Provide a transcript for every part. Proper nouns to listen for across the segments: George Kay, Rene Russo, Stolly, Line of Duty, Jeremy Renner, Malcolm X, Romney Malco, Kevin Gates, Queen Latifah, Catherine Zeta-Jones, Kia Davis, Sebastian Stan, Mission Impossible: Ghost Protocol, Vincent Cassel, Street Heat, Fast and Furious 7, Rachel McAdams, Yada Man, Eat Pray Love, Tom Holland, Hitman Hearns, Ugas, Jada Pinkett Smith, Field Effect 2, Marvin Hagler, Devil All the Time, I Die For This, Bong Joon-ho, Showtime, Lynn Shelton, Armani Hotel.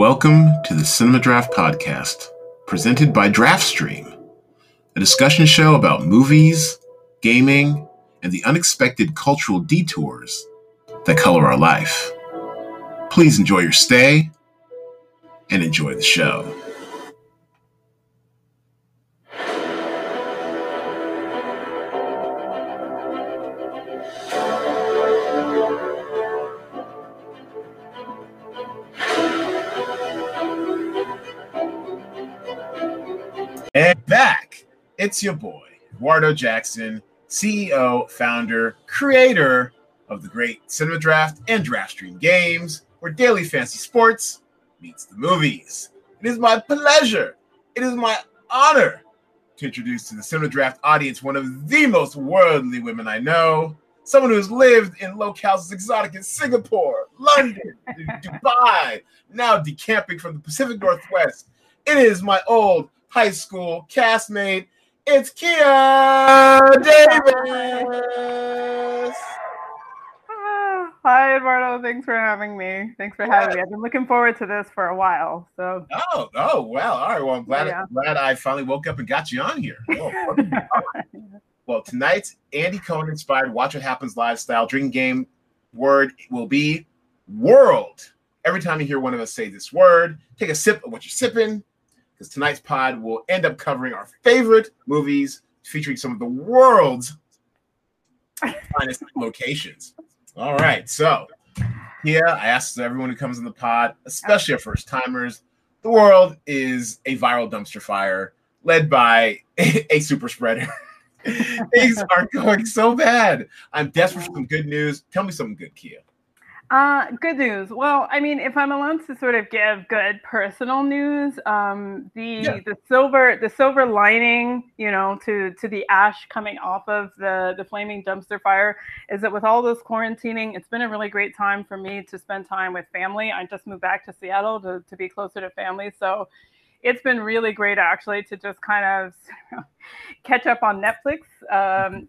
Welcome to the Cinema Draft Podcast, presented by DraftStream, a discussion show about movies, gaming, and the unexpected cultural detours that color our life. Please enjoy your stay and enjoy the show. And back, it's your boy, Eduardo Jackson, CEO, founder, creator of the great Cinema Draft and DraftStream Games, where daily fantasy sports meets the movies. It is my pleasure, it is my honor to introduce to the Cinema Draft audience one of the most worldly women I know, someone who's lived in locales as exotic as Singapore, London, Dubai, now decamping from the Pacific Northwest. It is my old high school castmate, it's Kia Davis. Hi, Eduardo. Thanks for having me. Thanks for having me. I've been looking forward to this for a while. So. Oh, wow. All right. Well, I'm glad, glad I finally woke up and got you on here. Oh, well, tonight's Andy Cohen-inspired Watch What Happens lifestyle drinking game word will be world. Every time you hear one of us say this word, take a sip of what you're sipping, because tonight's pod will end up covering our favorite movies featuring some of the world's finest locations. All right, so yeah, I asked everyone who comes in the pod, especially our first-timers, the world is a viral dumpster fire led by a super spreader. Things are going so bad. I'm desperate for some good news. Tell me something good, Kia. Good news. Well, I mean, if I'm allowed to sort of give good personal news, the silver lining, you know, to the ash coming off of the flaming dumpster fire is that with all this quarantining, it's been a really great time for me to spend time with family. I just moved back to Seattle to be closer to family. So it's been really great, actually, to just kind of catch up on Netflix,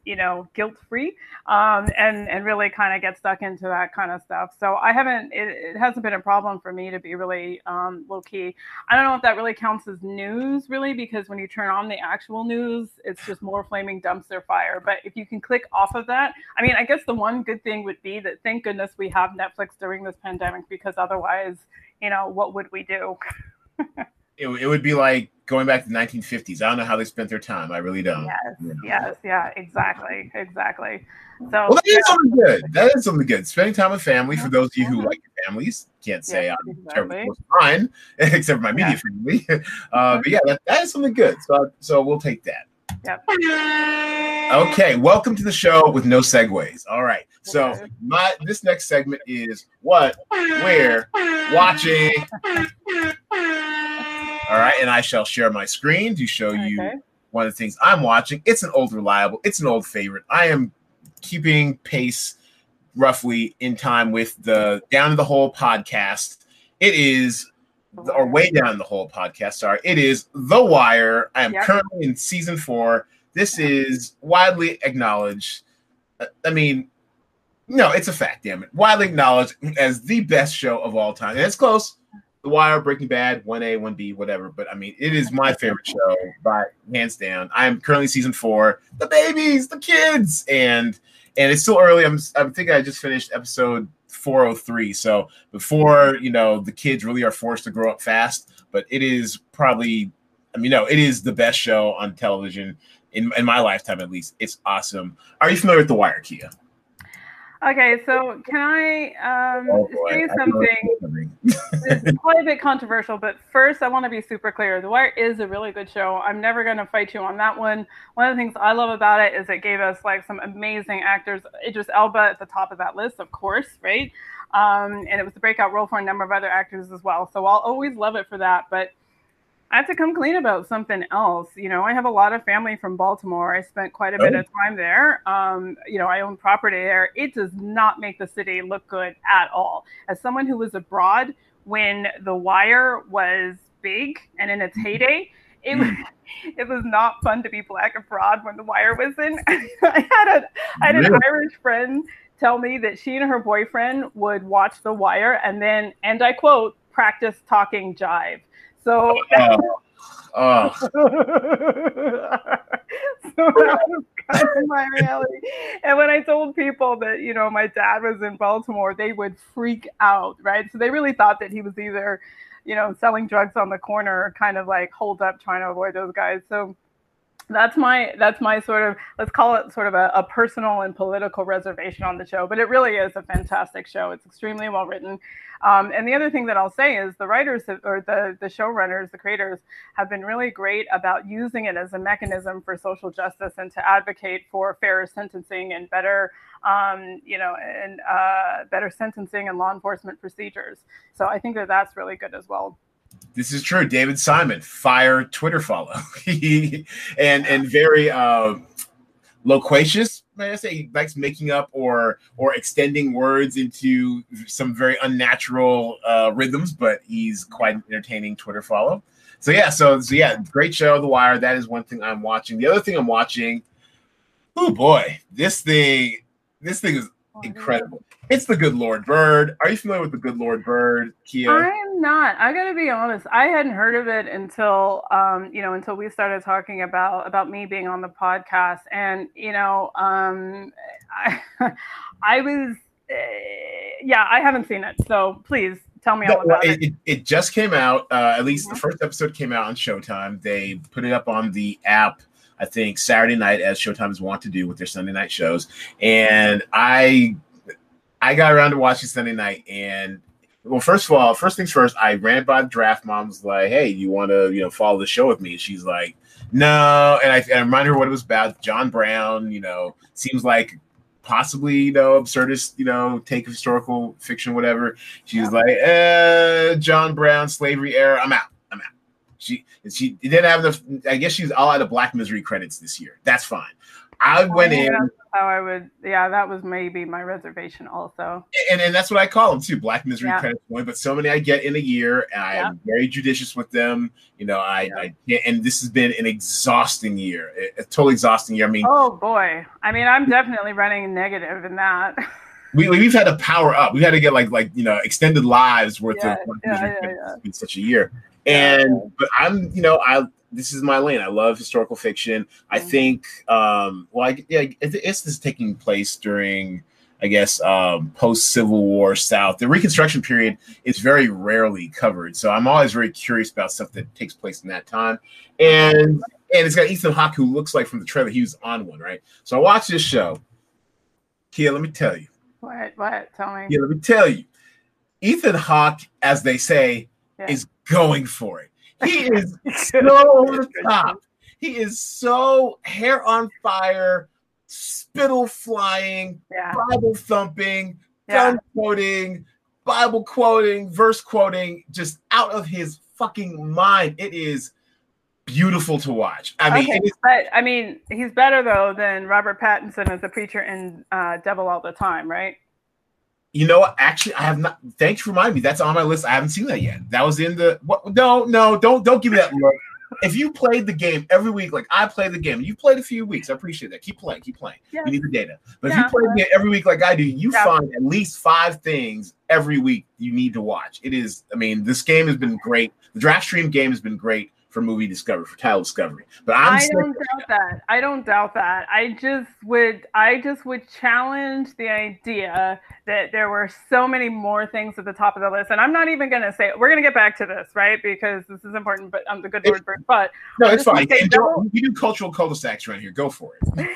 you know, guilt-free, and really kind of get stuck into that kind of stuff. So I haven't, it hasn't been a problem for me to be really low-key. I don't know if that really counts as news, really, because when you turn on the actual news, it's just more flaming dumpster fire. But if you can click off of that, I mean, I guess the one good thing would be that thank goodness we have Netflix during this pandemic, because otherwise, you know, what would we do? It would be like going back to the 1950s. I don't know how they spent their time. I really don't. Yes, exactly. So well, that is something good. That is something good. Spending time with family, for those of you who like your families, can't say I'm mine, except for my media family. But yeah, that is something good. So we'll take that. Yep. Okay, welcome to the show with no segues. All right. So this next segment is what we're watching. All right, and I shall share my screen to show you one of the things I'm watching. It's an old reliable. It's an old favorite. I am keeping pace roughly in time with the Down the Hole podcast. It is, or way down the hole podcast, sorry. It is The Wire. I am currently in season 4. This is widely acknowledged. I mean, no, it's a fact, damn it. Widely acknowledged as the best show of all time. And it's close. The Wire, Breaking Bad, 1A, 1B, whatever. But, I mean, it is my favorite show by hands down. I am currently season 4. The babies, the kids. And it's still early. I think I just finished episode 403. So before, you know, the kids really are forced to grow up fast. But it is probably, I mean, no, it is the best show on television in my lifetime, at least. It's awesome. Are you familiar with The Wire, Kia? Okay, so can I say something? It's quite a bit controversial, but first I want to be super clear. The Wire is a really good show. I'm never going to fight you on that one. One of the things I love about it is it gave us like some amazing actors. Idris Elba at the top of that list, of course, right? And it was the breakout role for a number of other actors as well. So I'll always love it for that, but I have to come clean about something else. You know, I have a lot of family from Baltimore. I spent quite a bit of time there. You know, I own property there. It does not make the city look good at all. As someone who was abroad when The Wire was big and in its heyday, it was not fun to be black abroad when The Wire was in. I had an Irish friend tell me that she and her boyfriend would watch The Wire and then, and I quote, practice talking jive. So, so that was kind of my reality. And when I told people that, you know, my dad was in Baltimore, they would freak out, right? So they really thought that he was either, you know, selling drugs on the corner, kind of like holed up trying to avoid those guys. So that's my sort of, let's call it sort of a personal and political reservation on the show, but it really is a fantastic show. It's extremely well written. And the other thing that I'll say is the writers or the showrunners, the creators have been really great about using it as a mechanism for social justice and to advocate for fairer sentencing and better, you know, and better sentencing and law enforcement procedures. So I think that that's really good as well. This is true. David Simon, fire Twitter follow, and very loquacious. May I say, he likes making up or extending words into some very unnatural rhythms, but he's quite an entertaining Twitter follow. So yeah, great show, The Wire. That is one thing I'm watching. The other thing I'm watching, oh boy, this thing is incredible. It's The Good Lord Bird. Are you familiar with The Good Lord Bird, Kia? I'm not. I gotta be honest. I hadn't heard of it until you know, until we started talking about me being on the podcast. And you know, I was yeah, I haven't seen it. So please tell me all about it. It just came out. At least the first episode came out on Showtime. They put it up on the app, I think, Saturday night, as Showtime's want to do with their Sunday night shows. And I got around to watching Sunday night. And well, first of all, first things first, I ran by the draft. Mom's like, "Hey, you want to, you know, follow the show with me?" And she's like, "No." And I reminded her what it was about. John Brown, you know, seems like possibly, you know, absurdist, you know, take of historical fiction, whatever. She's like, "John Brown, slavery era. I'm out." She didn't have enough. I guess she's all out of Black Misery credits this year. That's fine. I went in. That's how I would. Yeah, that was maybe my reservation also. And that's what I call them too. Black Misery credits, but so many I get in a year, and I am very judicious with them. You know, and this has been an exhausting year, a totally exhausting year. I mean, oh boy. I mean, I'm definitely running negative in that. We've had to power up. We've had to get like you know, extended lives worth of Black Misery credits in such a year. And but I'm, you know, this is my lane. I love historical fiction. I think, this is taking place during, I guess, post-Civil War South. The Reconstruction period is very rarely covered, so I'm always very curious about stuff that takes place in that time. And it's got Ethan Hawke, who looks like from the trailer he was on one, right? So I watched this show. Kia, let me tell you. What? Tell me. Kia, let me tell you. Ethan Hawke, as they say, is going for it. He is so over the top. He is so hair on fire, spittle flying, Bible thumping, gun quoting, Bible quoting, verse quoting, just out of his fucking mind. It is beautiful to watch. I mean, he's better though than Robert Pattinson as the preacher in Devil All the Time, right? You know what? Actually, I have not. Thanks for reminding me. That's on my list. I haven't seen that yet. That was in the. What? No, don't give me that look. If you played the game every week, like I played the game, you played a few weeks. I appreciate that. Keep playing. Yes. You need the data. But if you play the game every week, like I do, you find at least 5 things every week you need to watch. It is. I mean, this game has been great. The DraftStream game has been great for movie discovery, for title discovery. But I don't doubt that. I just would challenge the idea that there were so many more things at the top of the list. And I'm not even going to say it. We're going to get back to this, right? Because this is important, but I'm the good word for it. But no, it's fine. We do cultural cul-de-sacs right here. Go for it.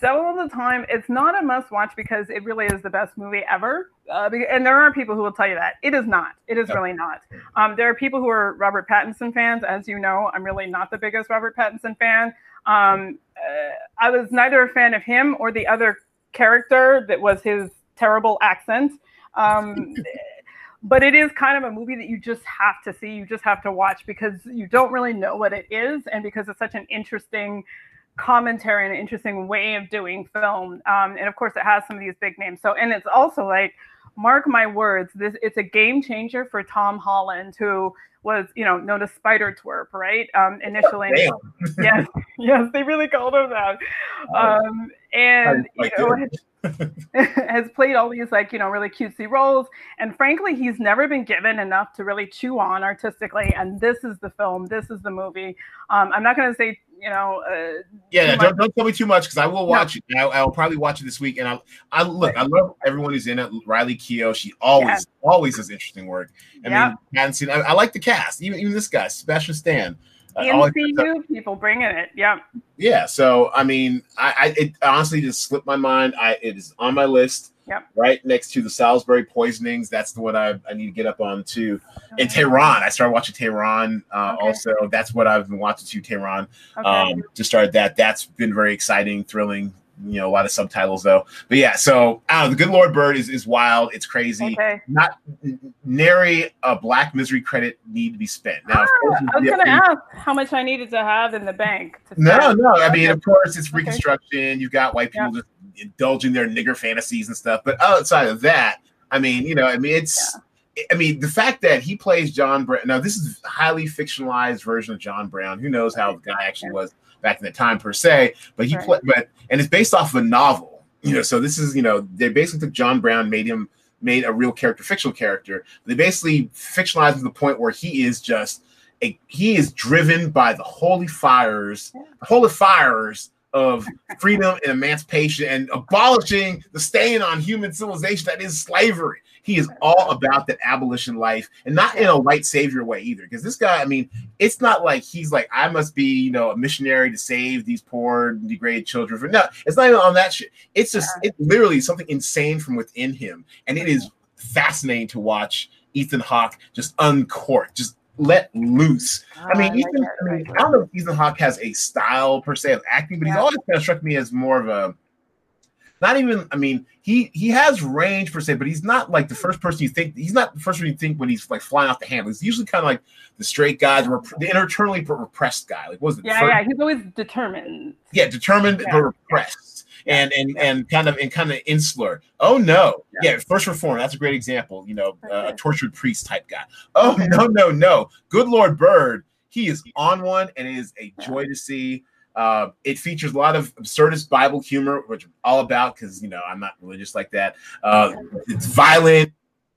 Devil All the Time, it's not a must-watch because it really is the best movie ever. And there are people who will tell you that. It is not. It is really not. There are people who are Robert Pattinson fans. As you know, I'm really not the biggest Robert Pattinson fan. I was neither a fan of him or the other character that was his terrible accent. But it is kind of a movie that you just have to see. You just have to watch because you don't really know what it is and because it's such an interesting commentary and an interesting way of doing film. And of course, it has some of these big names. So, and it's also like, mark my words, it's a game changer for Tom Holland, who was, you know, known as Spider Twerp, right? Initially. Oh, yes, they really called him that. And, you know, has played all these, like, you know, really cutesy roles. And frankly, he's never been given enough to really chew on artistically. And this is the film. This is the movie. I'm not going to say, you know. Don't tell me too much, because I will watch it. I'll probably watch it this week. And I love everyone who's in it. Riley Keough, she always does interesting work. I mean, I like the cast. Even this guy, Sebastian Stan. MCU people bringing it, yeah. So I mean, it honestly just slipped my mind. It is on my list, right next to the Salisbury Poisonings. That's the one I need to get up on too. Okay. And Tehran, I started watching Tehran also. That's what I've been watching too. Tehran, just started that. That's been very exciting, thrilling. You know, a lot of subtitles though. But yeah, so I don't know, The Good Lord Bird is wild. It's crazy. Okay. Not nary a Black Misery credit need to be spent. Now, I was going to ask how much I needed to have in the bank. No. I mean, of course, it's Reconstruction. You've got white people just indulging their nigger fantasies and stuff. But outside of that, I mean, you know, I mean, it's. I mean, the fact that he plays John Brown. Now, this is a highly fictionalized version of John Brown. Who knows how the guy actually was back in the time per se, but he played, and it's based off of a novel, you know. So this is, you know, they basically took John Brown, made a real character, fictional character. They basically fictionalized him to the point where he is just he is driven by the holy fires of freedom and emancipation and abolishing the stain on human civilization that is slavery. He is all about that abolition life, and not in a white savior way either. Because this guy, I mean, it's not like he's like, I must be, you know, a missionary to save these poor, degraded children. No, it's not even on that shit. It's just, it's literally something insane from within him. And it is fascinating to watch Ethan Hawke just uncork, just let loose. I mean, I don't know if Ethan Hawke has a style per se of acting, but he's always kind of struck me as more of a, not even, I mean, he has range per se, but he's not like the first person you think. He's not the first person you think when he's like flying off the handle. He's usually kind of like the straight guy, the internally repressed guy. Like, what was it? Yeah. He's always determined. Yeah, determined but repressed, and kind of insular. Oh no, First Reform. That's a great example. You know, a tortured priest type guy. Oh no. Good Lord Bird. He is on one, and it is a joy to see. It features a lot of absurdist Bible humor, which I'm all about because, you know, I'm not religious like that. It's violent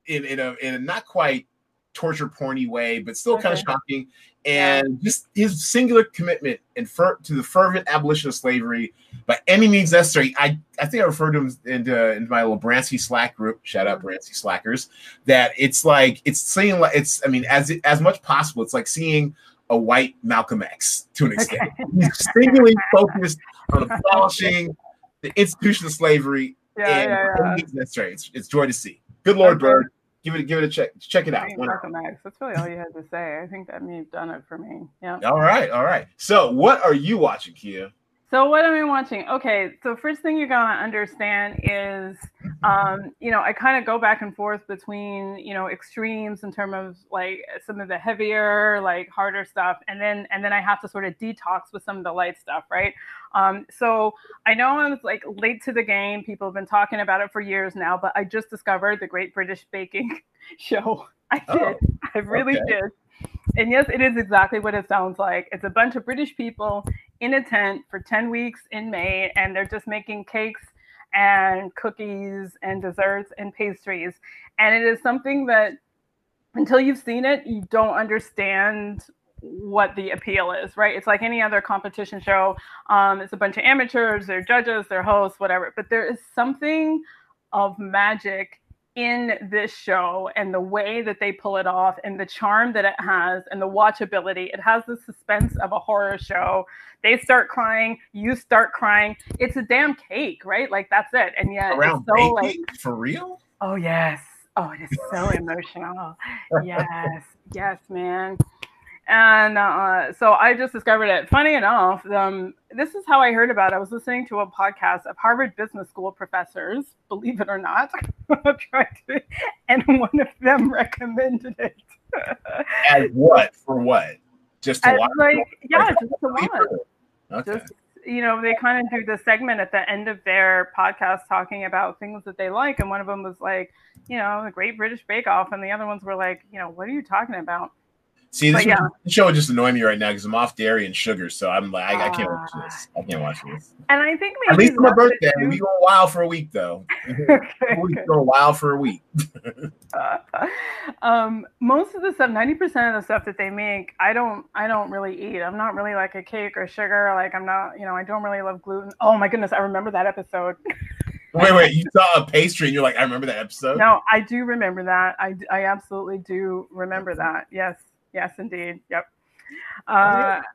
in a not quite torture porny way, but still kind of shocking. And just his singular commitment and to the fervent abolition of slavery by any means necessary. I think I referred to him in my little Brancy Slack group. Shout out Brancy Slackers. That it's like as much possible. It's like seeing a white Malcolm X to an extent. He's singularly focused on abolishing the institution of slavery. That's right. It's joy to see. Good Lord Bird. Give it a check. Check it out. Malcolm X. That's really all you had to say. I think that may have done it for me. Yeah. All right. So what are you watching, Kia? So what am I watching? Okay, so first thing you're going to understand is, you know, I kind of go back and forth between, you know, extremes in terms of like some of the heavier, like harder stuff. And then I have to sort of detox with some of the light stuff, right? So I know I'm like late to the game. People have been talking about it for years now, but I just discovered the Great British Baking Show. I really did. And yes, it is exactly what it sounds like. It's a bunch of British people in a tent for 10 weeks in May, and they're just making cakes and cookies and desserts and pastries. And it is something that until you've seen it, you don't understand what the appeal is, right? It's like any other competition show. It's a bunch of amateurs, their judges, their hosts, whatever. But there is something of magic in this show, and the way that they pull it off, and the charm that it has, and the watchability. It has the suspense of a horror show. They start crying, you start crying. It's a damn cake, right? Like, that's it. And yet it's so like, for real? Oh yes. Oh, it is so emotional. Yes, man. And so I just discovered it. Funny enough, this is how I heard about it. I was listening to a podcast of Harvard Business School professors, believe it or not, and one of them recommended it. As what? For what? Just to watch? Just to watch. Okay. Just, you know, they kind of do the segment at the end of their podcast talking about things that they like. And one of them was like, you know, the Great British Bake Off. And the other ones were like, you know, what are you talking about? See, this show would just annoy me right now because I'm off dairy and sugar, so I'm like, I can't watch this. I can't watch this. And I think maybe at least on my birthday, we go wild for a week, though. We go wild for a week. Most of the stuff, 90% of the stuff that they make, I don't really eat. I'm not really like a cake or sugar. Like I'm not, I don't really love gluten. Oh my goodness, I remember that episode. Wait, you saw a pastry and you're like, I remember that episode? No, I do remember that. I absolutely do remember that. Yes. Yes, indeed. Yep.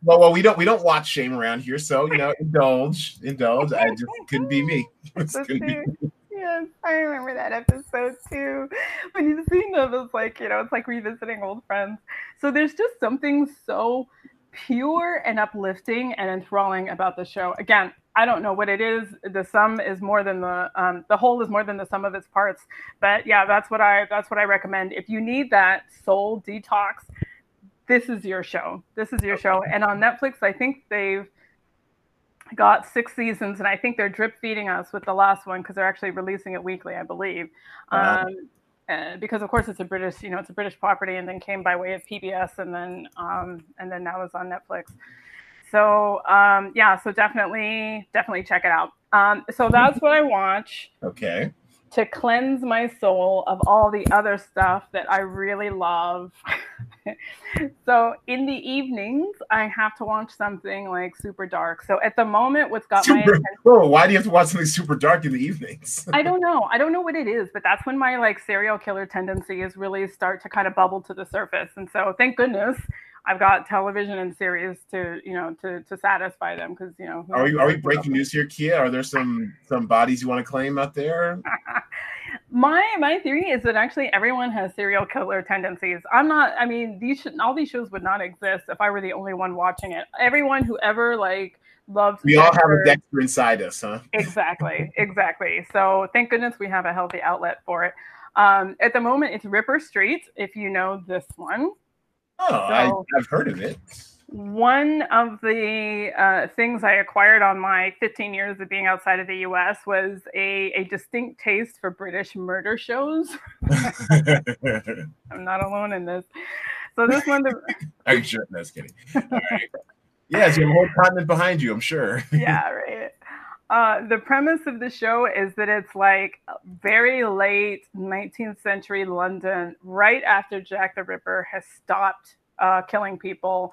Well, we don't watch shame around here, so indulge. I just couldn't be me. Yes, I remember that episode too. When you've seen them, it's like it's like revisiting old friends. So there's just something so pure and uplifting and enthralling about the show. Again, I don't know what it is. The sum is more than the whole is more than the sum of its parts. But yeah, that's what I recommend. If you need that soul detox, this is your show. This is your show. And on Netflix, I think they've got 6 seasons, and I think they're drip feeding us with the last one because they're actually releasing it weekly, I believe. Because of course it's a British, it's a British property, and then came by way of PBS, and then now it's on Netflix. So so definitely check it out. So that's what I watch. Okay. To cleanse my soul of all the other stuff that I really love. So in the evenings, I have to watch something like super dark. So at the moment, what's got my attention? Whoa, why do you have to watch something super dark in the evenings? I don't know what it is, but that's when my like serial killer tendencies really start to kind of bubble to the surface. And so thank goodness I've got television and series to satisfy them because Are we breaking news here, Kia? Are there some bodies you want to claim out there? My theory is that actually everyone has serial killer tendencies. All these shows would not exist if I were the only one watching it. Everyone who ever loves we Dexter, all have a Dexter inside us, huh? Exactly. So thank goodness we have a healthy outlet for it. At the moment, it's Ripper Street. If you know this one. Oh, so I've heard of it. One of the things I acquired on my 15 years of being outside of the U.S. was a distinct taste for British murder shows. I'm not alone in this. So this one... Are you sure? No, just kidding. All right. Yes, you have a whole continent behind you, I'm sure. Yeah, right. The premise of the show is that it's like very late 19th century London, right after Jack the Ripper has stopped killing people.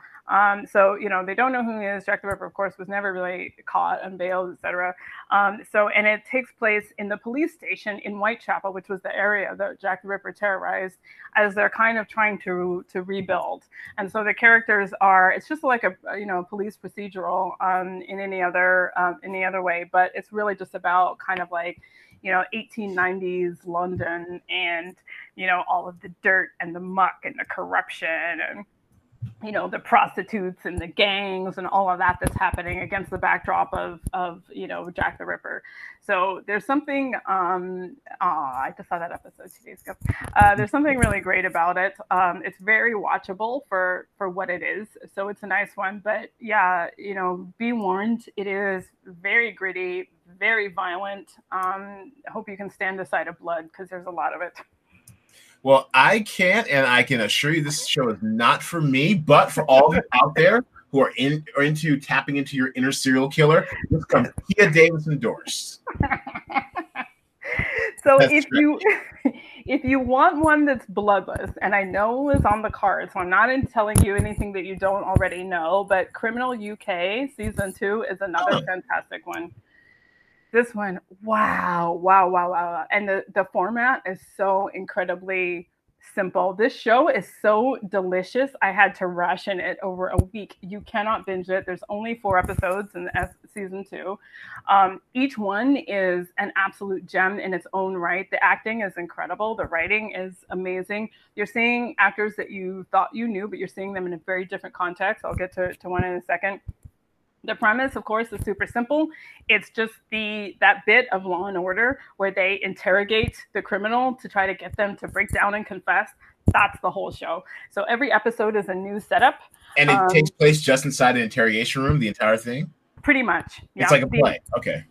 So they don't know who he is. Jack the Ripper, of course, was never really caught, unveiled, etc. And it takes place in the police station in Whitechapel, which was the area that Jack the Ripper terrorized, as they're kind of trying to rebuild. And so the characters are, it's just like a police procedural in any other way, but it's really just about kind of like 1890s London and all of the dirt and the muck and the corruption and the prostitutes and the gangs and all of that that's happening against the backdrop of Jack the Ripper. So there's something, I just saw that episode 2 days ago. There's something really great about it. It's very watchable for what it is. So it's a nice one, but yeah, be warned. It is very gritty, very violent. I hope you can stand the sight of blood because there's a lot of it. Well, I can't, and I can assure you this show is not for me, but for all of you out there who are into tapping into your inner serial killer, this comes Kia Davis endorsed. So that's if you want one that's bloodless, and I know it's on the card, so I'm not telling you anything that you don't already know, but Criminal UK Season 2 is another fantastic one. This one, wow. And the format is so incredibly simple. This show is so delicious. I had to ration it over a week. You cannot binge it. There's only 4 episodes in season 2. Each one is an absolute gem in its own right. The acting is incredible. The writing is amazing. You're seeing actors that you thought you knew, but you're seeing them in a very different context. I'll get to one in a second. The premise, of course, is super simple. It's just that bit of Law and Order where they interrogate the criminal to try to get them to break down and confess. That's the whole show. So every episode is a new setup. And it takes place just inside an interrogation room, the entire thing? Pretty much. Yeah. It's like a play. Okay.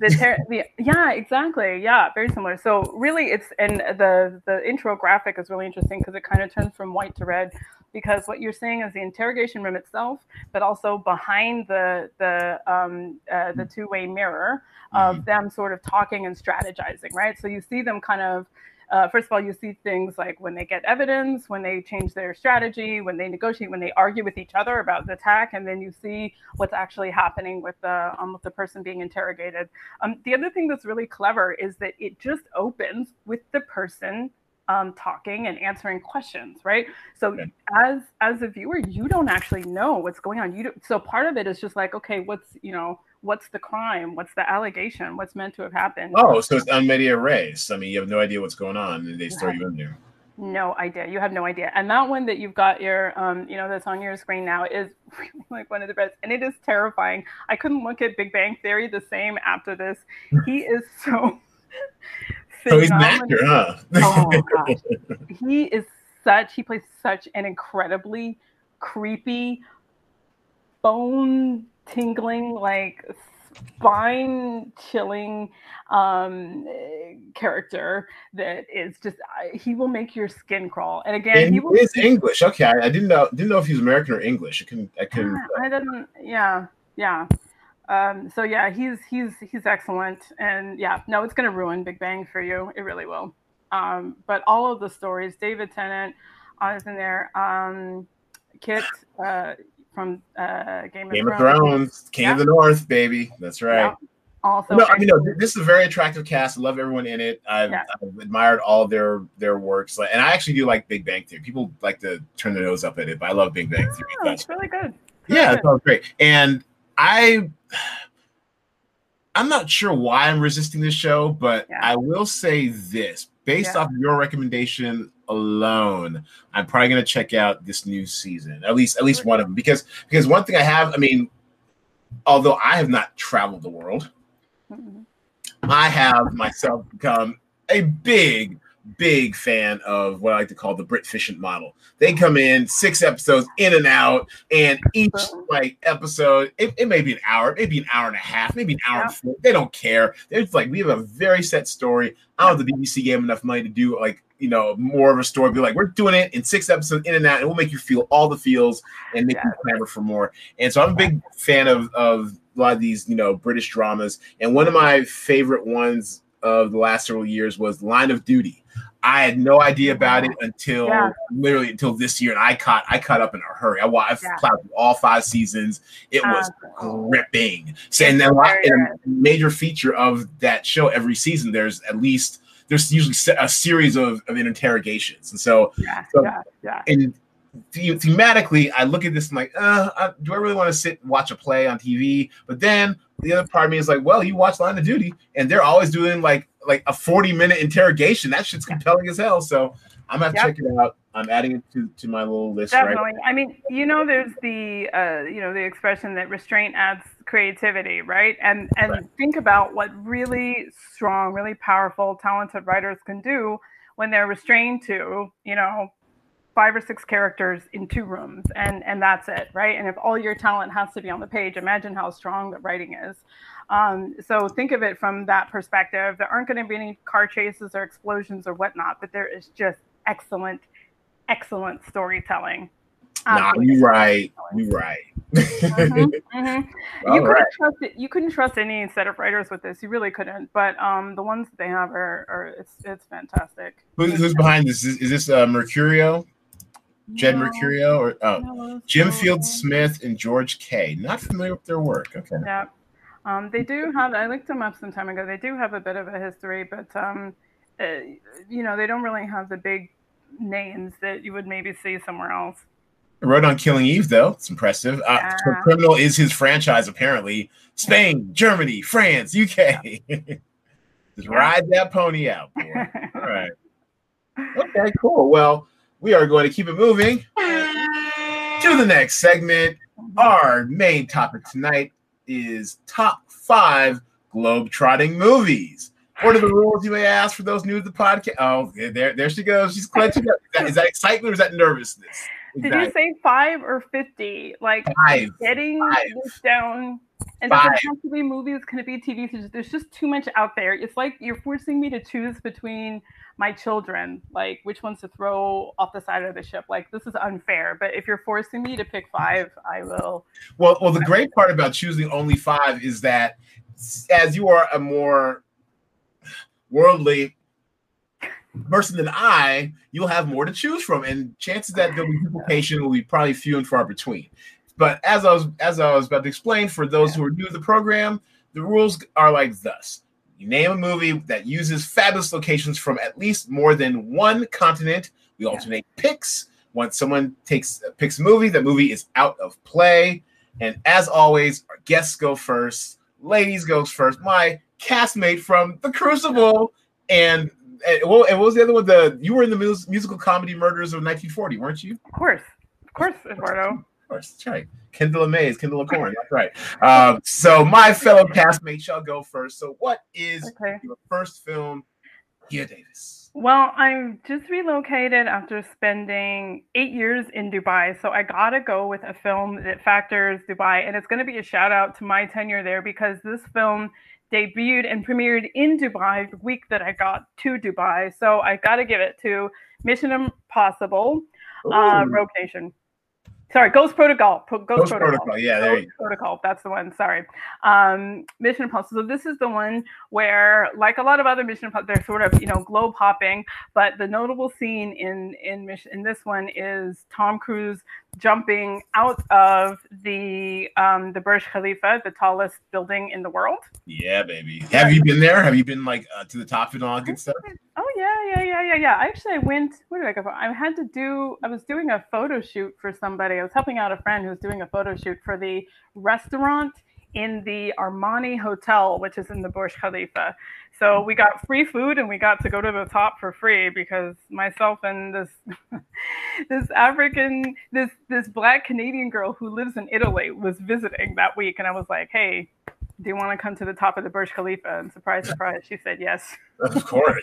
Yeah, exactly. Yeah, very similar. So really, it's and the intro graphic is really interesting because it kind of turns from white to red. because what you're seeing is the interrogation room itself, but also behind the two-way mirror of them sort of talking and strategizing, right? So you see them kind of, first of all, you see things like when they get evidence, when they change their strategy, when they negotiate, when they argue with each other about the attack, and then you see what's actually happening with the person being interrogated. The other thing that's really clever is that it just opens with the person talking and answering questions, right? So okay. As a viewer, you don't actually know what's going on. You don't, so part of it is just like, okay, what's, you know, what's the crime? What's the allegation? What's meant to have happened? Oh, so it's unmedia res. I mean, you have no idea what's going on, and they throw you in there. No idea. You have no idea. And that one that you've got your, you know, that's on your screen now is like one of the best. And it is terrifying. I couldn't look at Big Bang Theory the same after this. He is so... So he's an actor, huh? Oh, gosh. He is such, he plays such an incredibly creepy, bone-tingling, like spine-chilling character that is just, he will make your skin crawl. And again, and he will... It's English. Okay, I didn't know if he was American or English. I couldn't. I didn't, yeah. So yeah, he's excellent, and yeah, no, it's gonna ruin Big Bang for you. It really will. But all of the stories, David Tennant, is in there. Kit from Game of Thrones, King of the North, baby. That's right. Yeah. Also, no, I mean, no, this is a very attractive cast. I love everyone in it. I've admired all their works, and I actually do like Big Bang Theory. People like to turn their nose up at it, but I love Big Bang Theory. Yeah, it's really good. It's all great, and I'm not sure why I'm resisting this show, but I will say this. Based off your recommendation alone, I'm probably going to check out this new season, at least one of them, because one thing I have, I mean, although I have not traveled the world, I have myself become a big fan of what I like to call the Britficient model. They come in 6 episodes in and out, and each like episode, it may be an hour, maybe an hour and a half, maybe an hour and 4. They don't care. It's like, we have a very set story. I don't know if the BBC gave them enough money to do like, you know, more of a story. Be like, we're doing it in 6 episodes in and out, and we'll make you feel all the feels and make you clamor for more. And so I'm a big fan of a lot of these, you know, British dramas. And one of my favorite ones of the last several years was Line of Duty. I had no idea about it until literally until this year, and I caught up in a hurry. I plowed through all 5 seasons. It was gripping. So, and then a major feature of that show, every season there's usually a series of interrogations, and so and thematically, I look at this and I'm like, do I really want to sit and watch a play on TV? But then the other part of me is like, well, you watch Line of Duty, and they're always doing like a 40-minute interrogation. That shit's compelling as hell. So I'm gonna check it out. I'm adding it to my little list. Definitely. Right? I mean, you know, there's the you know, the expression that restraint adds creativity, right? And think about what really strong, really powerful, talented writers can do when they're restrained to, you know, 5 or 6 characters in 2 rooms, and that's it, right? And if all your talent has to be on the page, imagine how strong the writing is. So think of it from that perspective. There aren't going to be any car chases or explosions or whatnot, but there is just excellent storytelling. You're right. You couldn't trust any set of writers with this. You really couldn't. But the ones that they have are it's fantastic. Who's behind this? Is this Mercurio? Jed Mercurio or Jim Field Smith and George Kay? Not familiar with their work. Okay. Yeah. They do have. I looked them up some time ago. They do have a bit of a history, but you know, they don't really have the big names that you would maybe see somewhere else. I wrote on Killing Eve, though. It's impressive. So Criminal is his franchise, apparently. Spain, Germany, France, UK. Just ride that pony out, boy. All right. Okay, cool. Well, we are going to keep it moving to the next segment. Our main topic tonight is top 5 globe-trotting movies. What are the rules, you may ask, for those new to the podcast? Oh, there she goes. She's clutching up. Is that excitement or is that nervousness? Exactly. Did you say 5 or 50? Like, five. Getting five. This down. And it's not going to be movies, it's going to be TV series. There's just too much out there. It's like you're forcing me to choose between my children, like which ones to throw off the side of the ship. Like, this is unfair. But if you're forcing me to pick five, I will. Well, the great part about choosing only five is that as you are a more worldly person than I, you'll have more to choose from. And chances that there'll be duplication will be probably few and far between. But as I was about to explain, for those who are new to the program, the rules are like thus. You name a movie that uses fabulous locations from at least more than one continent. We alternate picks. Once someone picks a movie, that movie is out of play. And as always, our guests go first. Ladies goes first. My castmate from The Crucible and what was the other one? You were in the musical comedy Murders of 1940, weren't you? Of course, Eduardo. Of course, that's right. Kendall Mays, Kendall Corn, that's right. So my fellow castmate shall go first. So what is your first film, Kia Davis? Well, I'm just relocated after spending 8 years in Dubai. So I got to go with a film that factors Dubai. And it's going to be a shout out to my tenure there because this film debuted and premiered in Dubai the week that I got to Dubai. So I got to give it to Mission Impossible, Rogue Nation. Sorry, Ghost Protocol. Ghost Protocol. Yeah, there you go. Protocol. That's the one. Sorry. Mission Impossible. So this is the one where, like a lot of other Mission Impossible, they're sort of, globe hopping. But the notable scene in this one is Tom Cruise jumping out of the Burj Khalifa, the tallest building in the world. Yeah, baby. Have you been there? Have you been to the top and all that good stuff? Oh yeah. Actually, I went. Where did I go for? I was doing a photo shoot for somebody. I was helping out a friend who was doing a photo shoot for the restaurant in the Armani Hotel, which is in the Burj Khalifa. So we got free food and we got to go to the top for free because myself and this Black Canadian girl who lives in Italy was visiting that week, and I was like, hey, do you want to come to the top of the Burj Khalifa? And surprise, surprise, she said yes. Of course,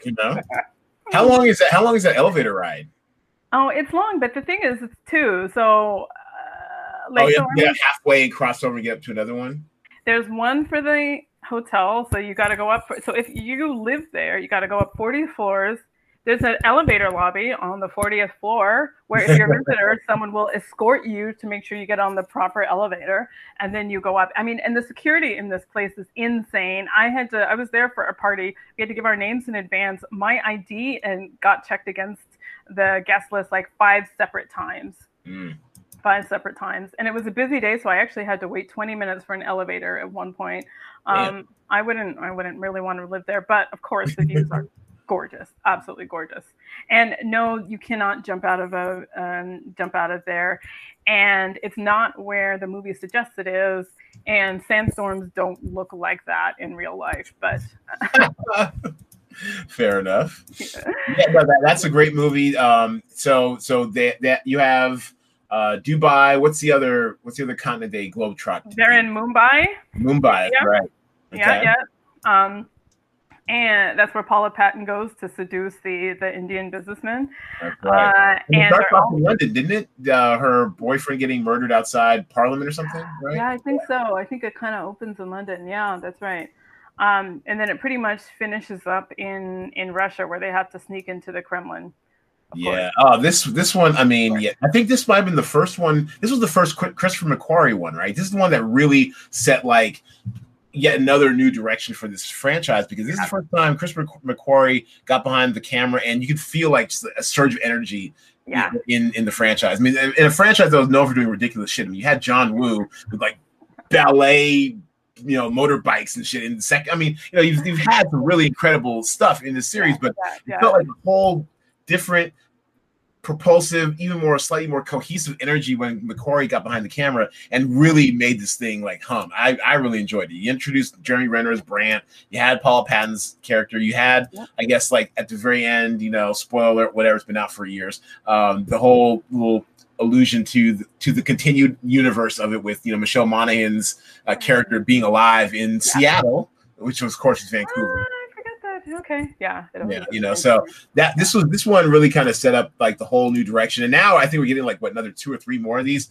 How long is that? How long is that elevator ride? Oh, it's long, but the thing is, it's two. So, halfway and cross over and get up to another one. There's one for the hotel, so you got to go up. So if you live there, you got to go up 40 floors. There's an elevator lobby on the 40th floor where if you're a visitor, someone will escort you to make sure you get on the proper elevator, and then you go up. I mean, and the security in this place is insane. I was there for a party. We had to give our names in advance. My ID and got checked against the guest list like five separate times. And it was a busy day, so I actually had to wait 20 minutes for an elevator at one point. I wouldn't really want to live there, but of course the views are gorgeous, absolutely gorgeous. And no, you cannot jump out of there. And it's not where the movie suggests it is. And sandstorms don't look like that in real life, but. Fair enough. Yeah, no, that's a great movie. So that you have Dubai. What's the other continent they globetrot? They're in Mumbai. Mumbai, yeah. Right? Okay. Yeah. And that's where Paula Patton goes to seduce the Indian businessman. That's right. And it started off in London, didn't it? Her boyfriend getting murdered outside Parliament or something, right? Yeah, I think so. I think it kind of opens in London. Yeah, that's right. And then it pretty much finishes up in Russia, where they have to sneak into the Kremlin. Yeah. Oh, this one. I mean, yeah. I think this might have been the first one. This was the first Christopher McQuarrie one, right? This is the one that really set yet another new direction for this franchise, because this is the first time Christopher McQuarrie got behind the camera, and you could feel like just a surge of energy. Yeah. In the franchise. I mean, in a franchise that was known for doing ridiculous shit. I mean, you had John Woo with like ballet, motorbikes and shit in the second. I mean, you've had some really incredible stuff in this series, but it felt like a whole different propulsive, even more slightly more cohesive energy when McQuarrie got behind the camera and really made this thing like hum. I really enjoyed it. You introduced Jeremy Renner as Brandt. You had Paula Patton's character. You had, I guess, like at the very end, spoiler, whatever, it's been out for years. The whole little allusion to the continued universe of it with Michelle Monaghan's character being alive in Seattle, which was, of course, Vancouver. I forgot that. okay, yeah, yeah, you know. So that this one really kind of set up like the whole new direction, and now I think we're getting like what, another 2 or 3 more of these.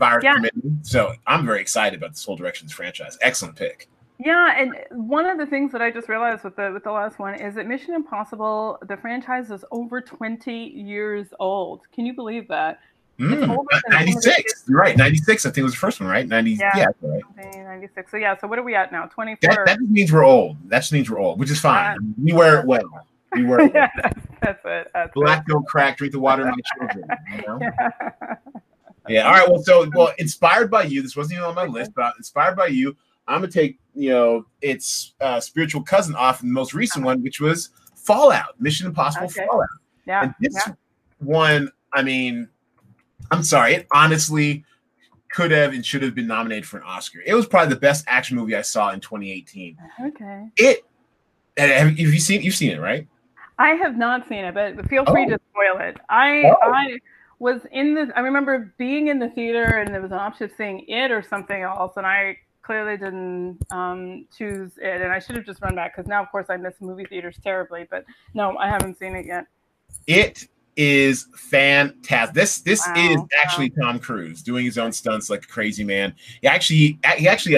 Yeah. So I'm very excited about this whole Directions franchise. Excellent pick. Yeah, and one of the things that I just realized with the last one is that Mission Impossible, the franchise, is over 20 years old. Can you believe that? It's older than 96. You're right, 96. I think it was the first one, right? 90. Yeah, right. 96. So yeah. So what are we at now? 24. That just means we're old. That just means we're old, which is fine. We wear it well. We wear it well. Yeah, that's it. That's Black don't crack. Drink the water, my children. You know? Yeah. Yeah. All right. Well, so inspired by you. This wasn't even on my list, but inspired by you, I'm gonna take its spiritual cousin off, and the most recent one, which was Fallout, Mission Impossible Fallout. Yeah. And this one, I mean, I'm sorry, it honestly could have and should have been nominated for an Oscar. It was probably the best action movie I saw in 2018. Okay. You've seen it, right? I have not seen it, but feel free to spoil it. I was in the. I remember being in the theater, and there was an option of saying it or something else, and I clearly didn't choose it, and I should have just run back, because now, of course, I miss movie theaters terribly. But no, I haven't seen it yet. It is fantastic. This is actually Tom Cruise doing his own stunts like a crazy man. He actually,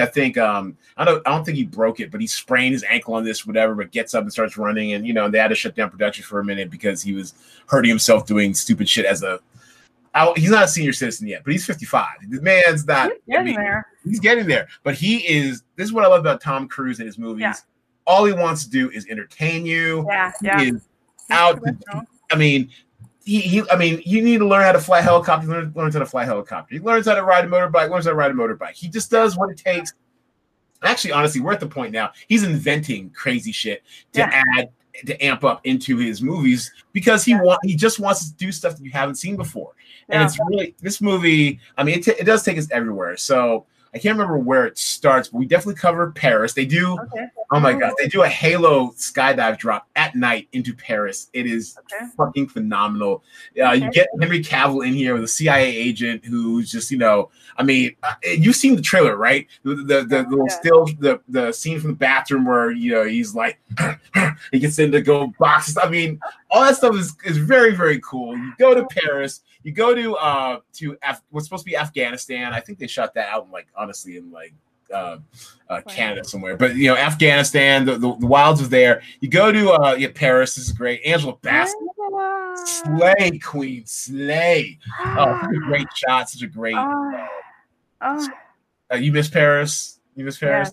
I think, I don't think he broke it, but he sprained his ankle on this, whatever, but gets up and starts running, and they had to shut down production for a minute because he was hurting himself doing stupid shit as a. He's not a senior citizen yet, but he's 55. The man's not. He's getting there. But he is. This is what I love about Tom Cruise and his movies. Yeah. All he wants to do is entertain you. Yeah, yeah. He is out. I mean, you need to learn how to fly a helicopter. He learns how to fly a helicopter. He learns how to ride a motorbike. Learns how to ride a motorbike. He just does what it takes. Actually, honestly, we're at the point now. He's inventing crazy shit to add. To amp up into his movies, because he just wants to do stuff that you haven't seen before, and it's really, this movie. I mean, it does take us everywhere. So I can't remember where it starts, but we definitely cover Paris. They do. Okay. Oh my god, they do a Halo skydive drop at night into Paris. It is fucking phenomenal. You get Henry Cavill in here with a CIA agent who's just you've seen the trailer, right? The scene from the bathroom where he's like he gets in to go boxes. I mean, all that stuff is very, very cool. You go to Paris. You go to what's supposed to be Afghanistan. I think they shot that out in Canada somewhere. But Afghanistan, the wilds are there. You go to Paris. This is great. Angela Bassett, slay queen, slay. Oh, such a great shot. Such a great. You miss Paris. You miss Paris.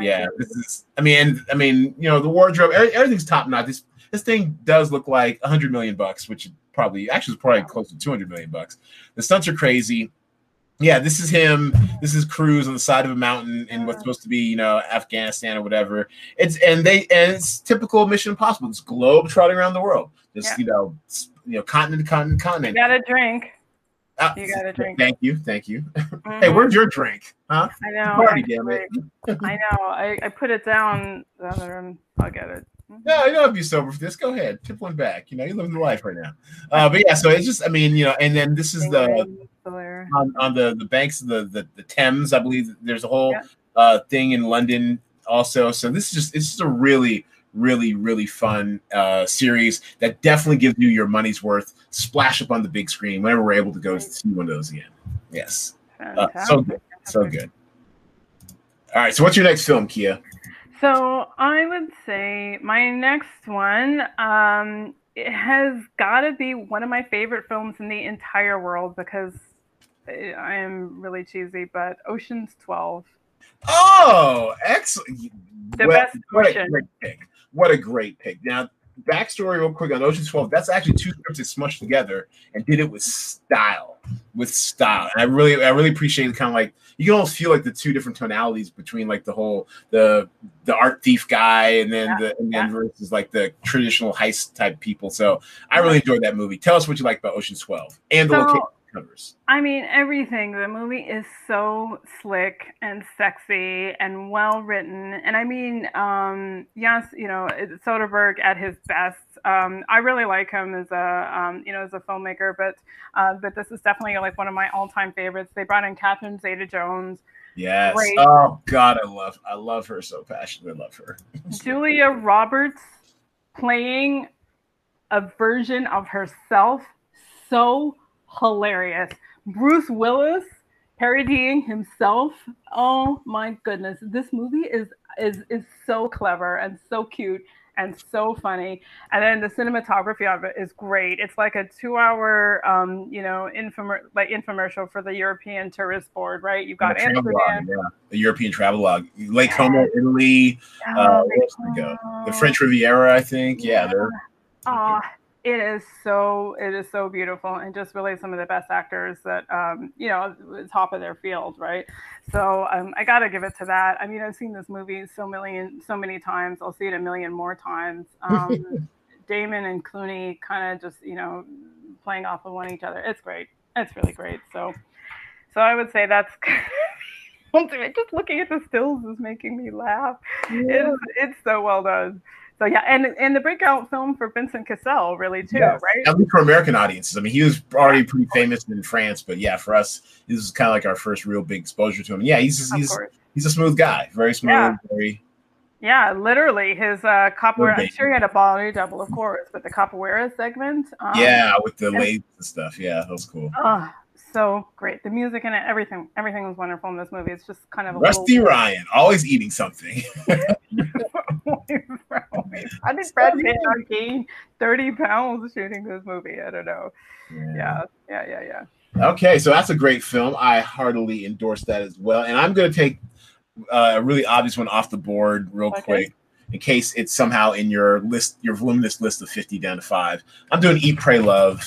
Yeah, this is. I mean, the wardrobe. Everything's top notch. This thing does look like $100 million, which. It's probably close to $200 million. The stunts are crazy. Yeah, this is him. This is Cruise on the side of a mountain in what's supposed to be, Afghanistan or whatever. It's typical Mission Impossible. It's globe trotting around the world. Just continent to continent to continent. You got a drink. You got a drink. Thank you. Mm-hmm. Hey, where's your drink? Huh? I know. Party, damn it. I know. I put it down the other room. I'll get it. No, you don't have to be sober for this. Go ahead, tip one back. You're living the life right now. But yeah, so it's just, and then this is on the banks of the Thames, I believe. There's a whole thing in London also. So this is it's just a really, really, really fun series that definitely gives you your money's worth. Splash up on the big screen whenever we're able to go see one of those again. Yes, so good. All right, so what's your next film, Kia? So I would say my next one it has got to be one of my favorite films in the entire world, because I am really cheesy, but Ocean's 12. Oh, excellent. Best Ocean. What a great pick. Now, backstory real quick on Ocean's 12. That's actually two scripts that smushed together and did it with style. And I really appreciate it. Kind of like, you can almost feel like the two different tonalities between like the whole the art thief guy and then versus like the traditional heist type people. So I really enjoyed that movie. Tell us what you like about Ocean's 12 and the location it covers. I mean, everything. The movie is so slick and sexy and well written. And I mean, Soderbergh at his best. I really like him as a filmmaker, but this is definitely like one of my all-time favorites. They brought in Catherine Zeta-Jones, Yes. Great. Oh God, I love her so passionately. I love her. Julia Roberts playing a version of herself, so hilarious. Bruce Willis parodying himself. Oh my goodness, this movie is so clever and so cute and so funny. And then the cinematography of it is great. It's like a 2-hour, infomercial for the European Tourist Board, right? You've got Amsterdam, the European travelogue, Lake Como, Italy, the French Riviera, I think. Yeah, it is so beautiful, and just really some of the best actors that top of their field, right? So I gotta give it to that. I mean, I've seen this movie so many times. I'll see it a million more times. Damon and Clooney kind of just playing off of one each other. It's great. It's really great. So I would say that's. Just looking at the stills is making me laugh. Yeah. It's so well done. So yeah, and the breakout film for Vincent Cassel, really too, yes. Right? At least for American audiences. I mean, he was already pretty famous in France, but yeah, for us, this is kind of like our first real big exposure to him. And yeah, he's a smooth guy, very smooth, Yeah, literally his capoeira. I'm sure he had a Bali double, of course, but the capoeira segment. With the ladies and stuff. Yeah, that was cool. So great. The music and everything was wonderful in this movie. It's just kind of a Rusty Ryan, always eating something. I think Brad Pitt gained 30 pounds shooting this movie. I don't know. Yeah. Okay, so that's a great film. I heartily endorse that as well. And I'm going to take a really obvious one off the board real quick in case it's somehow in your list, your voluminous list of 50 down to 5. I'm doing Eat, Pray, Love.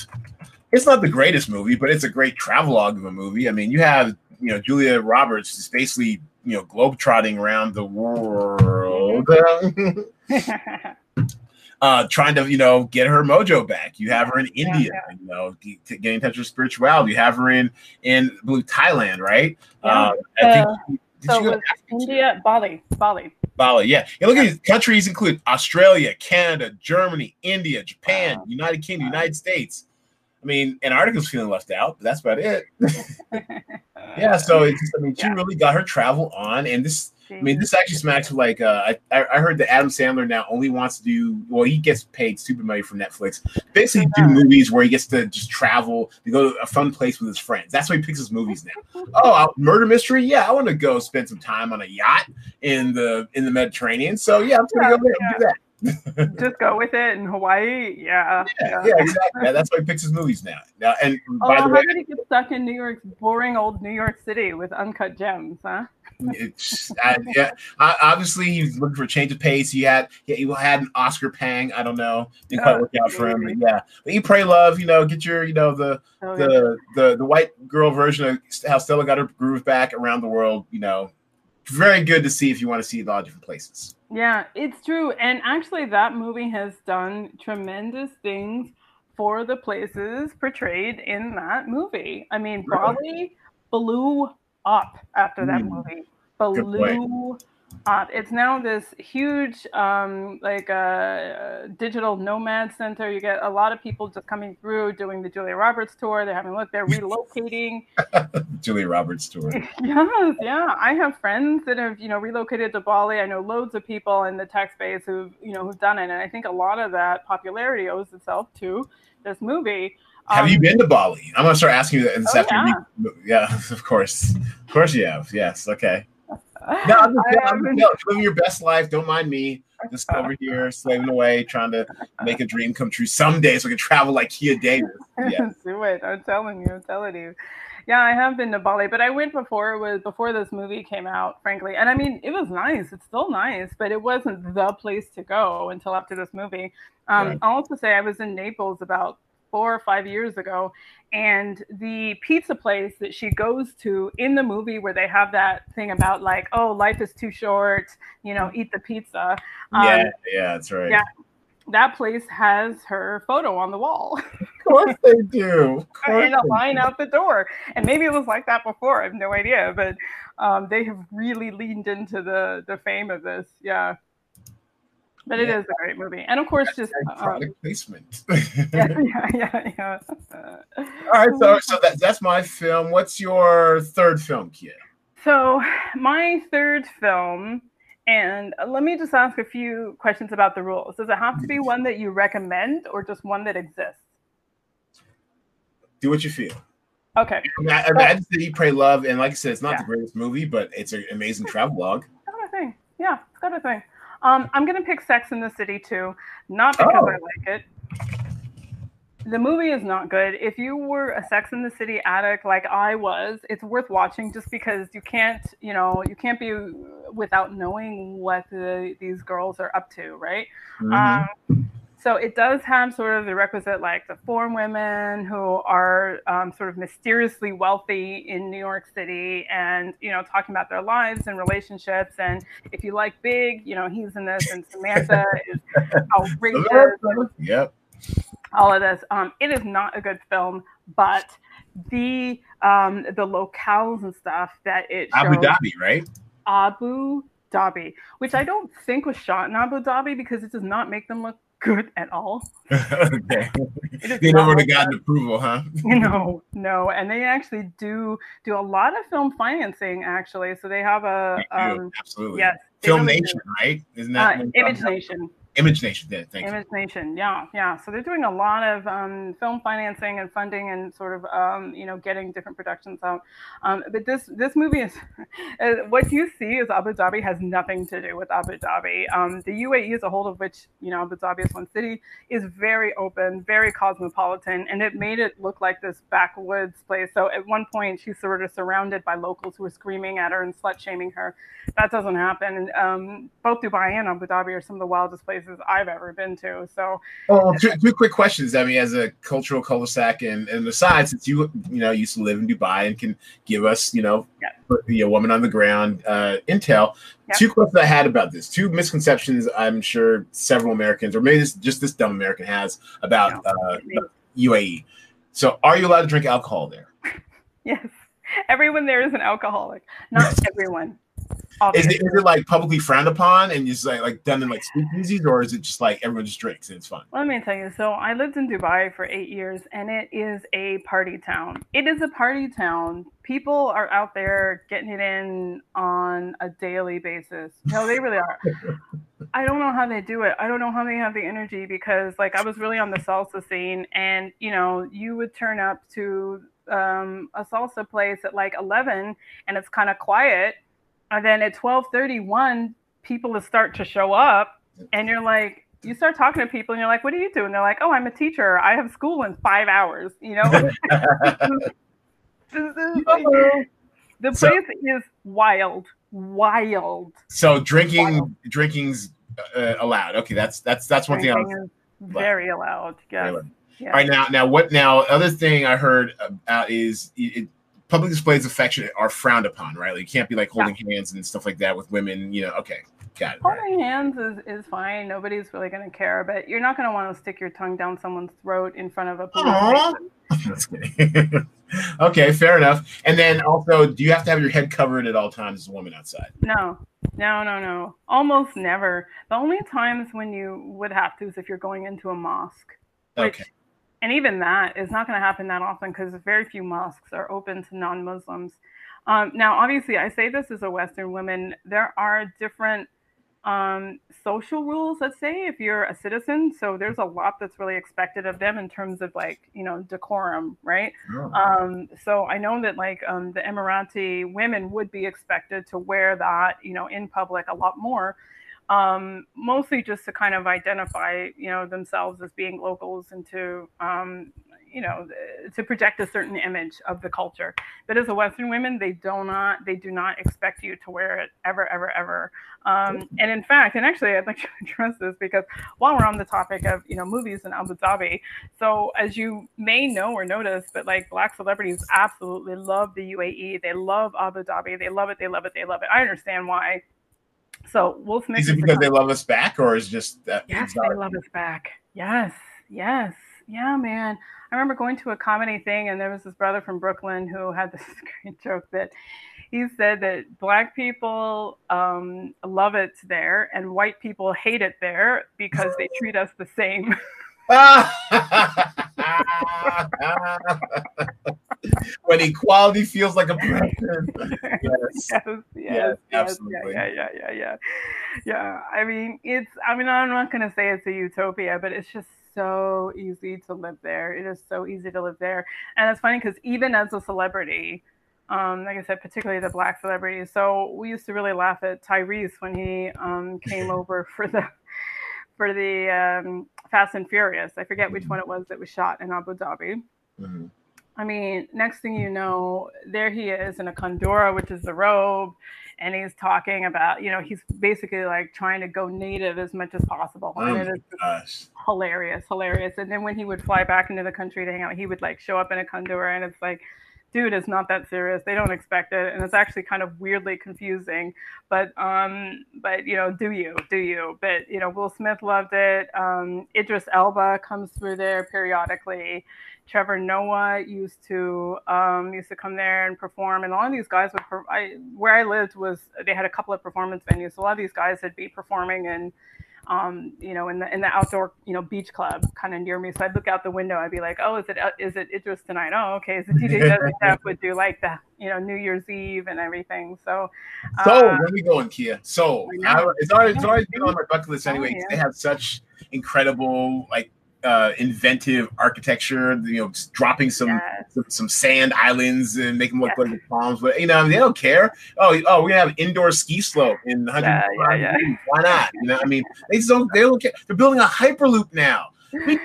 It's not the greatest movie, but it's a great travelogue of a movie. I mean, you have Julia Roberts is basically globetrotting around the world, trying to get her mojo back. You have her in India, getting in touch with spirituality. You have her in Thailand, right? Yeah. India, Bali. Yeah. And look at these countries include Australia, Canada, Germany, India, Japan, United Kingdom, United States. I mean, Antarctica's feeling left out, but that's about it. Yeah, so it's just, she really got her travel on, and this, this actually smacks of like, I heard that Adam Sandler now only wants to do, well, he gets paid stupid money from Netflix, basically do movies where he gets to just travel, to go to a fun place with his friends. That's why he picks his movies now. Murder mystery? Yeah, I want to go spend some time on a yacht in the Mediterranean. So yeah, I'm going to go there and do that. Just go with it in Hawaii. Yeah, exactly. Yeah, that's why he picks his movies now. By the way, how did he get stuck in boring old New York City with uncut gems, huh? Obviously he was looking for a change of pace. He had an Oscar pang. I don't know. Didn't quite work out for him. But Eat, Pray, Love. Get your the white girl version of how Stella got her groove back around the world. Very good to see if you want to see a lot of different places. Yeah, it's true. And actually that movie has done tremendous things for the places portrayed in that movie. I mean, Bali blew up after that movie. Blew up. It's now this huge digital nomad center. You get a lot of people just coming through doing the Julia Roberts tour. They're having a look. They're relocating. Julia Roberts tour. Yes, yeah. I have friends that have relocated to Bali. I know loads of people in the tech space who've who've done it, and I think a lot of that popularity owes itself to this movie. Have you been to Bali? I'm gonna start asking you that this afternoon. Yeah, of course you have. Yes, okay. No, living your best life. Don't mind me. Just over here, slaving away, trying to make a dream come true. Someday, so we can travel like Kia Davis. Yeah. Do it. I'm telling you. Yeah, I have been to Bali, but I went before this movie came out, frankly. And I mean, it was nice. It's still nice, but it wasn't the place to go until after this movie. I'll also say I was in Naples about 4 or 5 years ago, and the pizza place that she goes to in the movie where they have that thing about like, oh, life is too short, eat the pizza. That's right. Yeah, that place has her photo on the wall. Of course they do. In a line out the door. And maybe it was like that before. I have no idea, but they have really leaned into the fame of this. Yeah. But it is a great movie. And of course, product placement. Yeah. All right, so that's my film. What's your third film, Kia? So my third film, and let me just ask a few questions about the rules. Does it have to be one that you recommend or just one that exists? Do what you feel. Okay. I mean, City, Pray, Love, and like I said, it's not the greatest movie, but it's an amazing travel log. Got a thing. Yeah, it's got a thing. I'm going to pick Sex and the City, too. Not because I like it. The movie is not good. If you were a Sex and the City addict like I was, it's worth watching just because you can't, you know, you can't be without knowing what these girls are up to, right? Mm-hmm. So it does have sort of the requisite, like the foreign women who are sort of mysteriously wealthy in New York City and, you know, talking about their lives and relationships. And if you like Big, you know, he's in this, and Samantha is outrageous. Yep. All of this. It is not a good film, but the locales and stuff that it shows. Abu Dhabi, right? Abu Dhabi, which I don't think was shot in Abu Dhabi because it does not make them look good at all. Okay. They never would have gotten approval, huh? No. And they actually do a lot of film financing, actually. So they have a absolutely, yes, Film Nation, right? Isn't that Image Nation? Image Nation, yeah, thank you. Image Nation, yeah. So they're doing a lot of film financing and funding and sort of, you know, getting different productions out. But this movie is, what you see is Abu Dhabi has nothing to do with Abu Dhabi. The UAE as a whole, of which, you know, Abu Dhabi is one city, is very open, very cosmopolitan, and it made it look like this backwoods place. So at one point, she's sort of surrounded by locals who are screaming at her and slut-shaming her. That doesn't happen. And both Dubai and Abu Dhabi are some of the wildest places I've ever been to. So two quick questions. I mean, as a cultural cul-de-sac and aside, since you used to live in Dubai and can give us, you know, woman on the ground intel. Yep. Two questions I had about this. Two misconceptions I'm sure several Americans, or maybe this dumb American has about UAE. So are you allowed to drink alcohol there? Yes. Everyone there is an alcoholic. Not everyone. Is it like publicly frowned upon and just like done in like speakeasies, or is it just like everyone just drinks and it's fun? Let me tell you. So I lived in Dubai for 8 years, and it is a party town. It is a party town. People are out there getting it in on a daily basis. No, they really are. I don't know how they do it. I don't know how they have the energy because, like, I was really on the salsa scene, and you know, you would turn up to a salsa place at like 11, and it's kind of quiet. And then at 12:31, people start to show up, and you're like, you start talking to people, and you're like, what do you do? And they're like, oh, I'm a teacher. I have school in 5 hours, you know? The place is wild. So drinking's allowed. Okay, that's one drinking thing. Very allowed, yes. Really? Yes. All right, now other thing I heard about is public displays of affection are frowned upon, right? Like you can't be like holding hands and stuff like that with women, you know. Okay, got it. Holding hands is fine. Nobody's really going to care, but you're not going to want to stick your tongue down someone's throat in front of a police. Okay, fair enough. And then also, do you have to have your head covered at all times as a woman outside? No. Almost never. The only times when you would have to is if you're going into a mosque. Okay. And even that is not going to happen that often because very few mosques are open to non-Muslims. Now, obviously, I say this as a Western woman. There are different social rules, let's say, if you're a citizen. So there's a lot that's really expected of them in terms of, like, you know, decorum, right? Yeah. So I know that, like, the Emirati women would be expected to wear that, you know, in public a lot more. Mostly just to kind of identify, you know, themselves as being locals and to, you know, to project a certain image of the culture. But as a Western woman, they do not expect you to wear it ever, ever, ever. And in fact, and actually, I'd like to address this because while we're on the topic of, you know, movies in Abu Dhabi, so as you may know or notice, but like Black celebrities absolutely love the UAE. They love Abu Dhabi. They love it. They love it. They love it. I understand why. So Will Smith. Is it because they love us back, or is just that? Yes, they love us back. Yes, yeah, man. I remember going to a comedy thing, and there was this brother from Brooklyn who had this great joke that he said that Black people love it there, and white people hate it there because they treat us the same. When equality feels like oppression. Yes, absolutely. Yeah. I mean, I'm not gonna say it's a utopia, but it's just so easy to live there. It is so easy to live there, and it's funny because even as a celebrity, like I said, particularly the Black celebrities. So we used to really laugh at Tyrese when he came over for the Fast and Furious. I forget which one it was that was shot in Abu Dhabi. Mm-hmm. I mean, next thing you know, there he is in a kandura, which is the robe, and he's talking about, you know, he's basically like trying to go native as much as possible. Oh, and it is hilarious. And then when he would fly back into the country to hang out, he would like show up in a kandura, and it's like, dude, it's not that serious. They don't expect it, and it's actually kind of weirdly confusing. But you know, do you? But you know, Will Smith loved it. Idris Elba comes through there periodically. Trevor Noah used to come there and perform, and a lot of these guys would. Where I lived was they had a couple of performance venues. So a lot of these guys would be performing in, you know, in the outdoor, you know, beach club kind of near me. So I'd look out the window. I'd be like, oh, is it Idris tonight? Oh, okay. So DJ Doesn't would do like the, you know, New Year's Eve and everything. So where are we going, Kia? So it's always been on my bucket list anyway. Oh, yeah. They have such incredible, like, inventive architecture, you know, dropping some sand islands and making them look like the palms, but you know, they don't care. Oh, we're gonna have indoor ski slope in 100. Why not? You know, I mean, they don't care. They're building a hyperloop now. We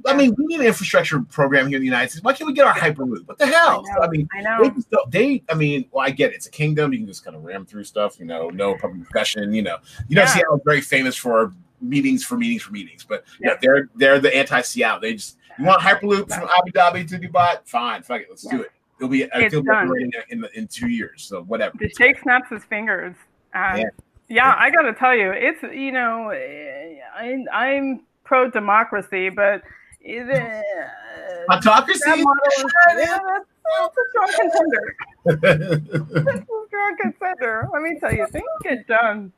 need an infrastructure program here in the United States. Why can't we get our hyperloop? What the hell? I know. Well, I get it. It's a kingdom. You can just kind of ram through stuff. You know, no public discussion. You know, Seattle is very famous for meetings, but yeah, they're the anti-Seattle. They just, you want hyperloop from Abu Dhabi to Dubai? Fine, fuck it, let's do it. It'll be in 2 years, so whatever. The Sheikh snaps his fingers. Yeah, I gotta tell you, it's, you know, I'm pro democracy, but autocracy. That's a strong contender. Let me tell you, things get done.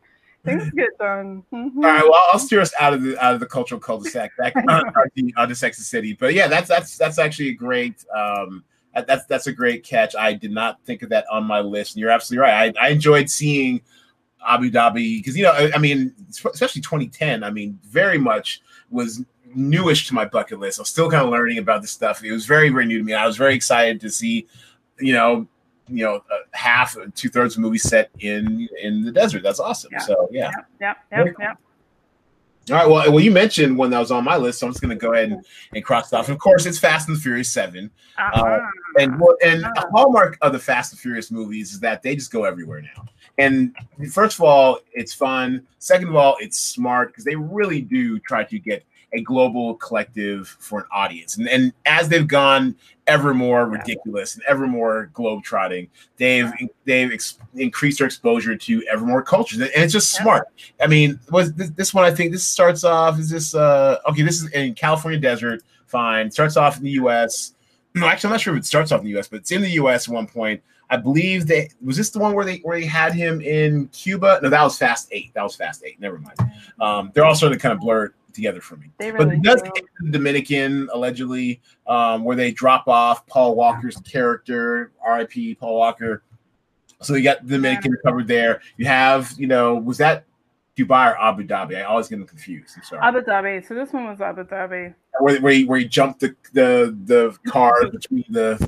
Mm-hmm. All right. Well, I'll steer us out of the cultural cul-de-sac back on the sexy city. But yeah, that's actually a great that's a great catch. I did not think of that on my list, and you're absolutely right. I enjoyed seeing Abu Dhabi because, you know, I mean, especially 2010. I mean, very much was newish to my bucket list. I was still kind of learning about this stuff. It was very, very new to me. I was very excited to see, you know, half, 2/3 of the movie set in the desert. That's awesome. Yeah. So yeah. Yep. All right. Well, you mentioned one that was on my list, so I'm just going to go ahead and cross it off. And of course, it's Fast and Furious 7. And the hallmark of the Fast and Furious movies is that they just go everywhere now. And first of all, it's fun. Second of all, it's smart because they really do try to get a global collective for an audience. And as they've gone ever more ridiculous and ever more globetrotting, they've increased their exposure to ever more cultures. And it's just smart. I mean, this one, I think this starts off, this is in California desert, fine. Starts off in the U.S. No, actually, I'm not sure if it starts off in the U.S., but it's in the U.S. at one point. I believe was this the one where they had him in Cuba? No, that was Fast 8. Never mind. They're all sort of kind of blurred together for me. Really, but it does get to the Dominican, allegedly, where they drop off Paul Walker's character, R.I.P. Paul Walker. So you got the Dominican covered there. You have, you know, was that Dubai or Abu Dhabi? I always get them confused. I'm sorry. Abu Dhabi. So this one was Abu Dhabi. Where he jumped the car between the.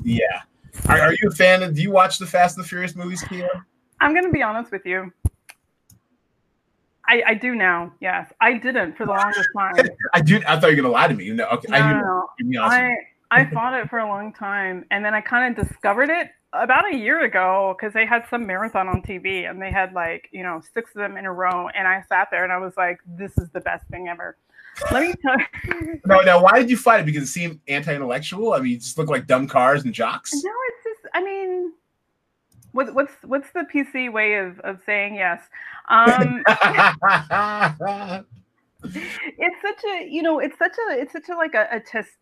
Are you a fan of? Do you watch the Fast and the Furious movies, Kia? I'm gonna be honest with you. I do now. Yes, I didn't for the longest time. I do. I thought you were gonna lie to me. No, okay. No. I fought it for a long time, and then I kind of discovered it about a year ago because they had some marathon on TV, and they had like, you know, 6 of them in a row, and I sat there and I was like, this is the best thing ever. Let me tell you. No. Why did you fight it? Because it seemed anti-intellectual. I mean, you just look like dumb cars and jocks. No, it's just. I mean, what's the PC way of saying yes? It's such a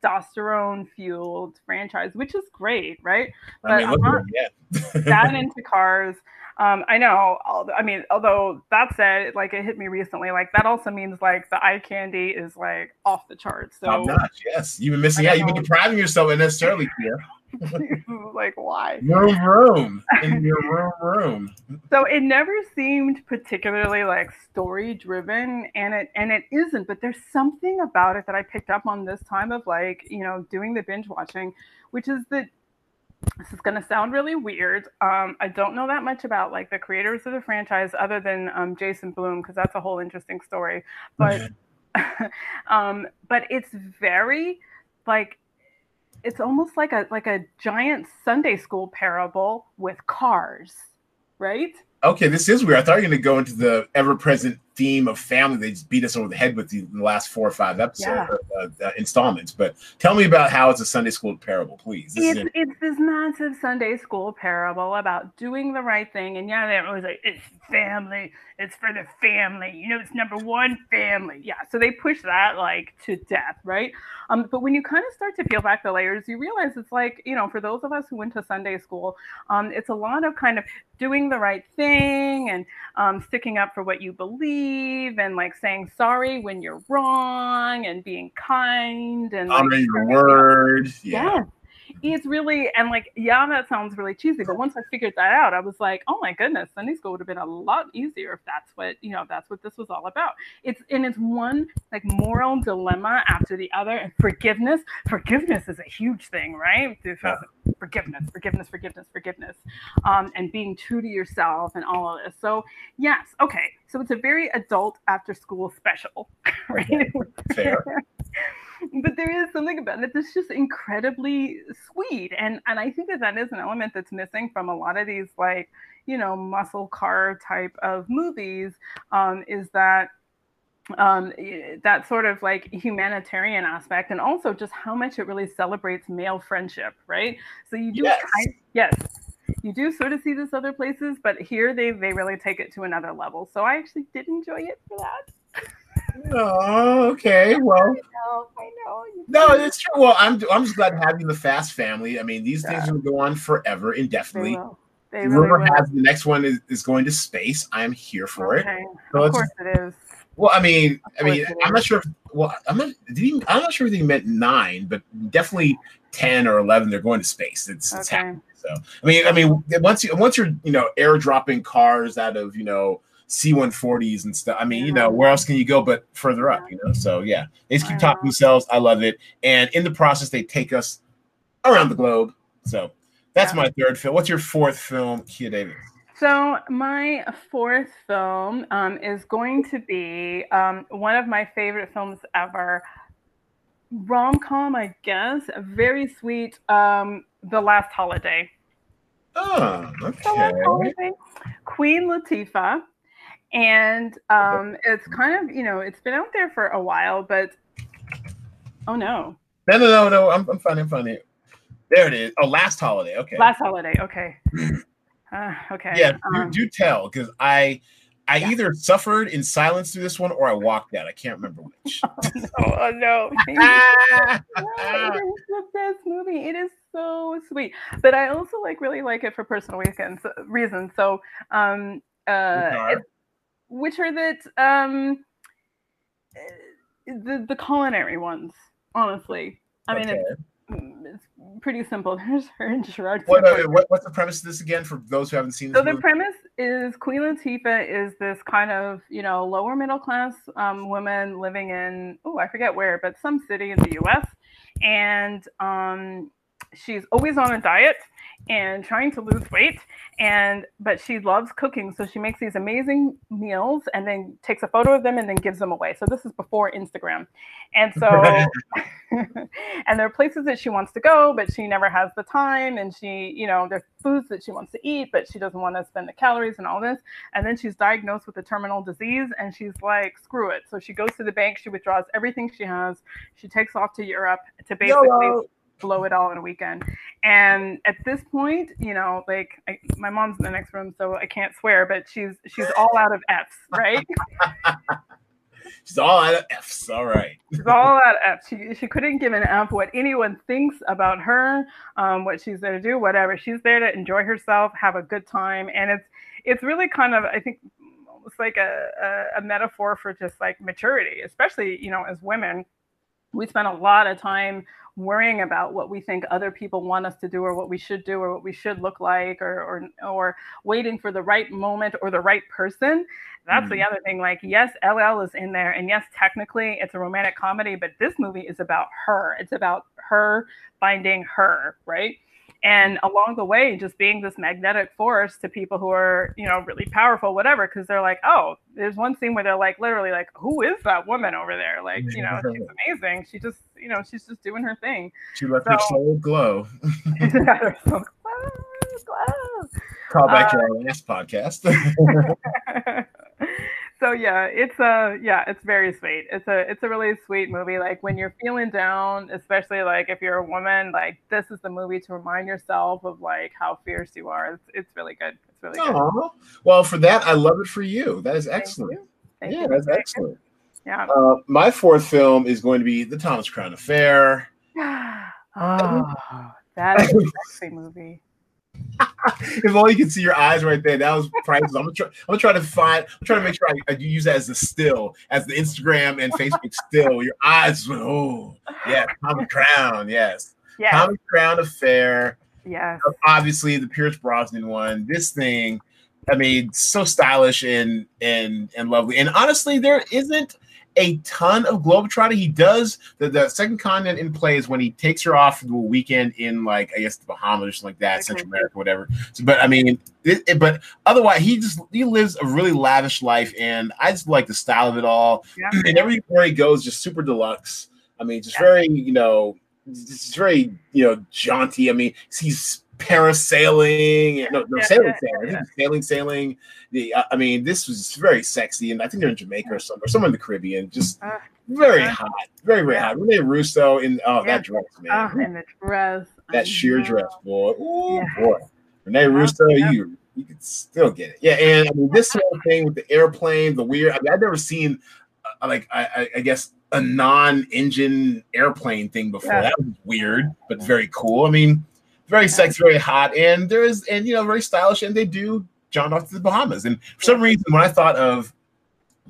testosterone fueled franchise, which is great, right? But I mean, I'm not that into cars. I know. I mean, although that said, like, it hit me recently. Like, that also means like the eye candy is like off the charts. So, top notch, yes, you've been missing out. You've been depriving yourself unnecessarily. Yeah. Like, why? No room in your room. So it never seemed particularly like story driven, and it isn't. But there's something about it that I picked up on this time of, like, you know, doing the binge watching, which is that this is going to sound really weird. I don't know that much about, like, the creators of the franchise other than Jason Blum, because that's a whole interesting story. But but it's very, like, it's almost like a giant Sunday school parable with cars, right? Okay, this is weird. I thought you were going to go into the ever-present theme of family. They just beat us over the head with in the last 4 or 5 installments. But tell me about how it's a Sunday school parable, please. It's this massive Sunday school parable about doing the right thing. And yeah, they're always like, it's family. It's for the family. You know, it's #1 family. Yeah, so they push that, like, to death, right? But when you kind of start to peel back the layers, you realize it's like, you know, for those of us who went to Sunday school, it's a lot of kind of doing the right thing and sticking up for what you believe, and, like, saying sorry when you're wrong and being kind and honor your word. Yeah. It's really, and, like, yeah, that sounds really cheesy, but once I figured that out, I was like, oh my goodness, Sunday school would have been a lot easier if that's what, you know, that's what this was all about. It's one, like, moral dilemma after the other, and forgiveness is a huge thing, right? Yeah. Forgiveness, and being true to yourself and all of this. So yes, okay, so it's a very adult after school special, right? Fair. But there is something about it that's just incredibly sweet. And I think that is an element that's missing from a lot of these, like, you know, muscle car type of movies, is that that sort of, like, humanitarian aspect, and also just how much it really celebrates male friendship, right? So you do, you do sort of see this other places, but here they really take it to another level. So I actually did enjoy it for that. Oh, okay. Well, I know. No, it's true. Well, I'm just glad to have you in the Fast family. I mean, these things will go on forever, indefinitely. The next one is going to space. I'm here for it. So of course it is. Well, I mean, I'm not sure. I'm not sure if they meant 9, but definitely 10 or 11. They're going to space. It's happening. So, I mean, once you're, you know, airdropping cars out of, you know, C-140s and stuff. I mean, you know, where else can you go but further up, you know? So, yeah, they just keep topping themselves. I love it. And in the process, they take us around the globe. So that's my third film. What's your fourth film, Kia Davis? So my fourth film is going to be one of my favorite films ever. Rom-com, I guess. Very sweet. The Last Holiday. Oh, okay. The Last Holiday. Queen Latifah. And it's kind of, you know, it's been out there for a while, but oh no. No, I'm funny, There it is. Oh, Last Holiday, okay. Last Holiday, okay. Okay. Yeah, do tell, because I either suffered in silence through this one or I walked out. I can't remember which. Oh no. It is the best movie. It is so sweet. But I also really like it for personal reasons. So which are the culinary ones, honestly. It's pretty simple. There's her and Gerard. What's the premise of this again for those who haven't seen this? So the premise is Queen Latifah is this kind of, you know, lower middle class woman living in, I forget where, but some city in the U.S. And she's always on a diet and trying to lose weight, but she loves cooking, so she makes these amazing meals and then takes a photo of them and then gives them away. So this is before Instagram, and so and there are places that she wants to go, but she never has the time, and she, you know, there's foods that she wants to eat, but she doesn't want to spend the calories and all this. And then she's diagnosed with a terminal disease, and she's like, screw it. So she goes to the bank, she withdraws everything she has, she takes off to Europe to basically blow it all in a weekend. And at this point, you know, like, my mom's in the next room, so I can't swear, but she's all out of F's, right? She's all out of F's. All right. She's all out of F's. She couldn't give an F what anyone thinks about her, what she's there to do, whatever. She's there to enjoy herself, have a good time. And it's really kind of, I think, almost like a metaphor for just, like, maturity, especially, you know, as women. We spend a lot of time worrying about what we think other people want us to do or what we should do or what we should look like or waiting for the right moment or the right person. That's the other thing. Like, yes, LL is in there. And yes, technically it's a romantic comedy, but this movie is about her. It's about her finding her, right? And along the way, just being this magnetic force to people who are, you know, really powerful, whatever, because they're like, oh, there's one scene where they're like, literally like, who is that woman over there? Like, you know, she's amazing. She just, you know, she's just doing her thing. She left her soul glow. Her soul glow. Call back to our last podcast. So yeah, it's very sweet. It's a really sweet movie. Like when you're feeling down, especially like if you're a woman, like this is the movie to remind yourself of like how fierce you are. It's really good. It's really good. Well, for that, I love it for you. That is excellent. Thank you. That's excellent. Yeah. My fourth film is going to be The Thomas Crown Affair. Oh, that is a sexy movie. If only you could see your eyes right there. That was priceless. I'm trying to make sure I use that as the still, as the Instagram and Facebook still. Your eyes, oh yeah, Thomas Crown, yes. Thomas Crown Affair. Yeah. Obviously the Pierce Brosnan one. This thing, I mean, so stylish and lovely. And honestly, there isn't a ton of globetrotting. He does the second continent in play is when he takes her off for the weekend in, like, I guess the Bahamas or something like that, Central America, whatever. So, but I mean, but otherwise, he lives a really lavish life, and I just like the style of it all. Yeah. And everywhere he goes, just super deluxe. I mean, just very, you know, just very, you know, jaunty. I mean, he's parasailing, sailing. I mean, this was very sexy, and I think they're in Jamaica or somewhere, somewhere in the Caribbean. Just very hot, very, very hot. Rene Russo in that dress, man. Oh, and the dress, that sheer dress, boy. Ooh, boy, Rene Russo, you can still get it. Yeah, and I mean, this whole thing with the airplane, the weird. I mean, I've never seen I guess a non-engine airplane thing before. Yeah. That was weird, but very cool. I mean. Very sexy, very hot, and you know, very stylish, and they do jaunt off to the Bahamas. And for some reason, when I thought of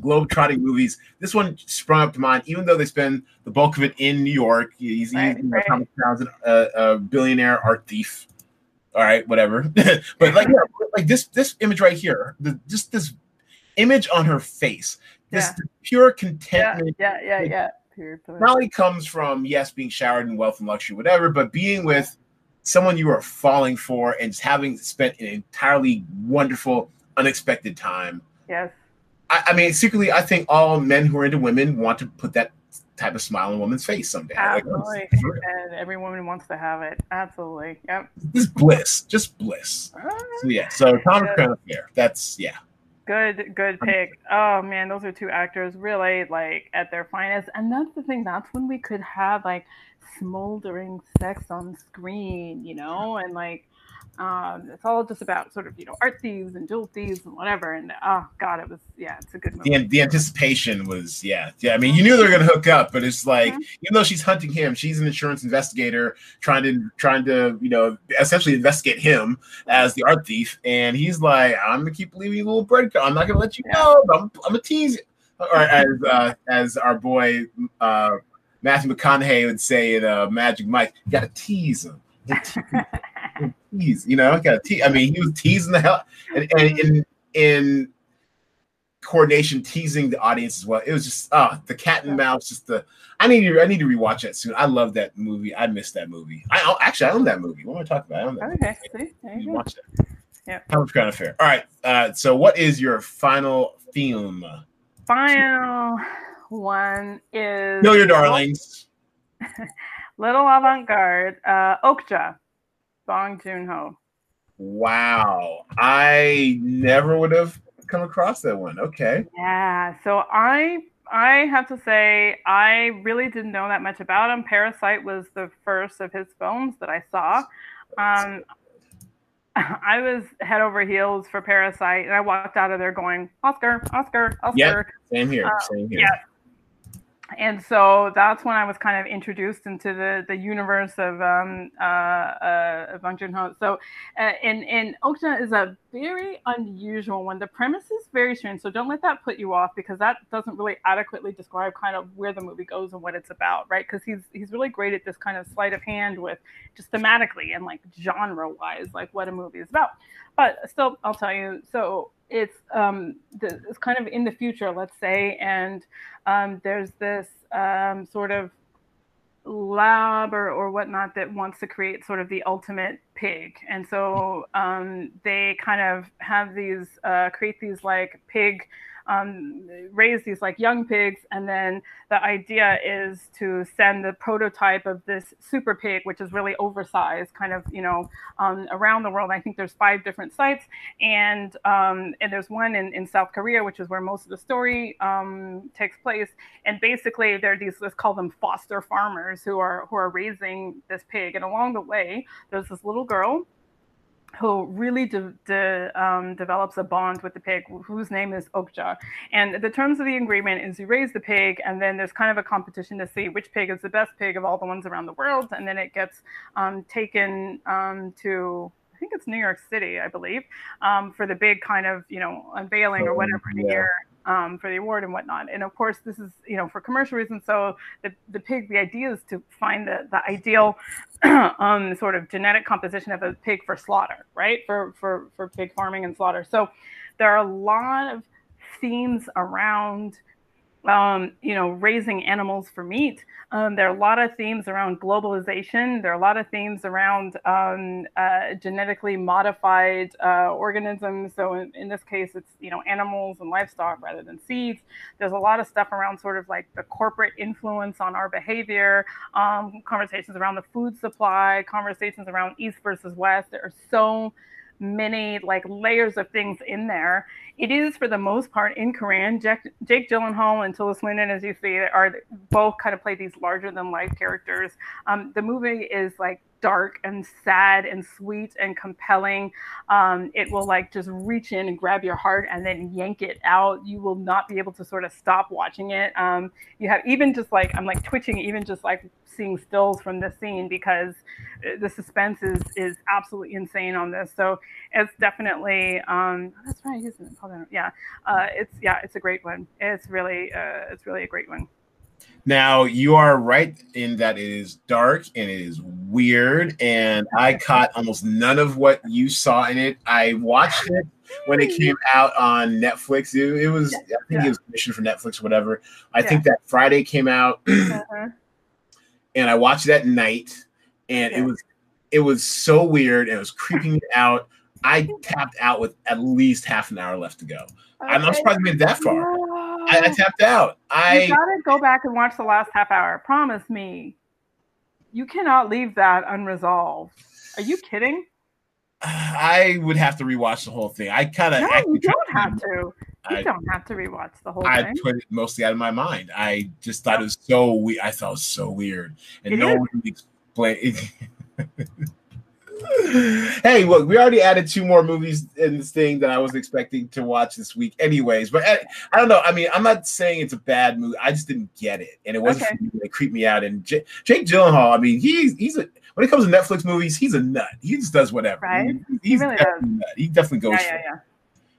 globetrotting movies, this one sprung up to mind. Even though they spend the bulk of it in New York, he's Thomas Crown's a billionaire art thief. All right, whatever. But like, like this image right here, just this image on her face, this pure contentment. Yeah. Not only comes from being showered in wealth and luxury, whatever, but being with someone you are falling for and just having spent an entirely wonderful, unexpected time. Yes. I mean, secretly, I think all men who are into women want to put that type of smile on a woman's face someday. Absolutely. Like, and every woman wants to have it. Absolutely. Yep. Just bliss. Just bliss. So Thomas Crown Affair. That's, Good pick. Oh, man, those are two actors really, like, at their finest. And that's the thing. That's when we could have, like, smoldering sex on screen, you know, and like it's all just about sort of, you know, art thieves and jewel thieves and whatever. And oh god, it was it's a good movie. And the anticipation was I mean, you knew they were gonna hook up, but it's like even though she's hunting him, she's an insurance investigator trying to you know, essentially investigate him as the art thief, and he's like, I'm gonna keep leaving you a little breadcrumb. I'm not gonna let you go. I'm gonna tease you. Or as our boy Matthew McConaughey would say in Magic Mike, you gotta tease him. You know, I mean, he was teasing the hell, and in coordination, teasing the audience as well. It was just the cat and mouse. I need to rewatch that soon. I love that movie. I miss that movie. I own that movie. What am I talking about? I own that movie. Okay, see, watch that. Yeah, Thomas Crown Affair. All right. So, what is your final film? Final one is Know Your Darlings. Little avant-garde, Okja, Bong Joon-ho. Wow, I never would have come across that one. Okay. Yeah, so I have to say I really didn't know that much about him. Parasite was the first of his films that I saw. I was head over heels for Parasite, and I walked out of there going, Oscar. Same here. And so that's when I was kind of introduced into the universe of Bong Joon-ho. So, and Okja is a very unusual one. The premise is very strange, so don't let that put you off, because that doesn't really adequately describe kind of where the movie goes and what it's about, right? Because he's really great at this kind of sleight of hand with just thematically and like genre-wise, like what a movie is about. But still, I'll tell you, so it's it's kind of in the future, let's say, and there's this sort of lab or whatnot that wants to create sort of the ultimate pig. And so they kind of have these, create these like pig, raise these like young pigs, and then the idea is to send the prototype of this super pig, which is really oversized, kind of, you know, around the world. I think there's 5 different sites, and there's one in South Korea, which is where most of the story takes place. And basically, there are these, let's call them foster farmers, who are raising this pig. And along the way, there's this little girl who really develops a bond with the pig, whose name is Okja. And the terms of the agreement is you raise the pig, and then there's kind of a competition to see which pig is the best pig of all the ones around the world. And then it gets taken to, I think it's New York City, I believe, for the big kind of, you know, unveiling or whatever in a year. For the award and whatnot. And of course, this is, you know, for commercial reasons. So the pig, the idea is to find the ideal sort of genetic composition of a pig for slaughter, right? For pig farming and slaughter. So there are a lot of themes around, you know, raising animals for meat. There are a lot of themes around globalization. There are a lot of themes around genetically modified organisms. So in this case, it's, you know, animals and livestock rather than seeds. There's a lot of stuff around sort of like the corporate influence on our behavior, conversations around the food supply, conversations around East versus West. There are so many like layers of things in there. It is, for the most part, in Korean. Jake Gyllenhaal and Tilda Swinton, as you see, are both kind of play these larger than life characters. The movie is like dark and sad and sweet and compelling. It will like just reach in and grab your heart and then yank it out. You will not be able to sort of stop watching it. You have even just like, I'm like twitching, even just like seeing stills from the scene, because the suspense is absolutely insane on this. So it's definitely, that's right. Isn't it? Hold on. Yeah. It's a great one. It's really a great one. Now, you are right in that it is dark and it is weird, and I caught almost none of what you saw in it. I watched it when it came out on Netflix. It was, I think it was commissioned for Netflix or whatever. I think that Friday came out, and I watched that night, and it was so weird, and it was creeping me out. I tapped out with at least half an hour left to go. Okay. I'm not surprised I made that far. I tapped out. You gotta go back and watch the last half hour. Promise me. You cannot leave that unresolved. Are you kidding? I would have to rewatch the whole thing. You don't have to. You don't have to rewatch the whole thing. I put it mostly out of my mind. I just thought it was so weird. I thought it was so weird. And no one really explained it. Hey, look, we already added 2 more movies in this thing that I wasn't expecting to watch this week anyways. But I don't know. I mean, I'm not saying it's a bad movie. I just didn't get it. And it wasn't for me. It creeped me out. And Jake Gyllenhaal, I mean, he's when it comes to Netflix movies, he's a nut. He just does whatever. Right? He really does. He definitely goes for it.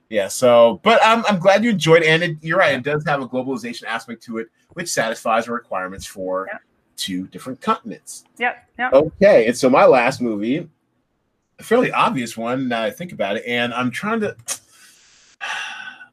Yeah, so, but I'm glad you enjoyed it. And you're right. It does have a globalization aspect to it, which satisfies our requirements for 2 different continents. Yep. Okay, and so my last movie, a fairly obvious one now I think about it, and I'm trying to,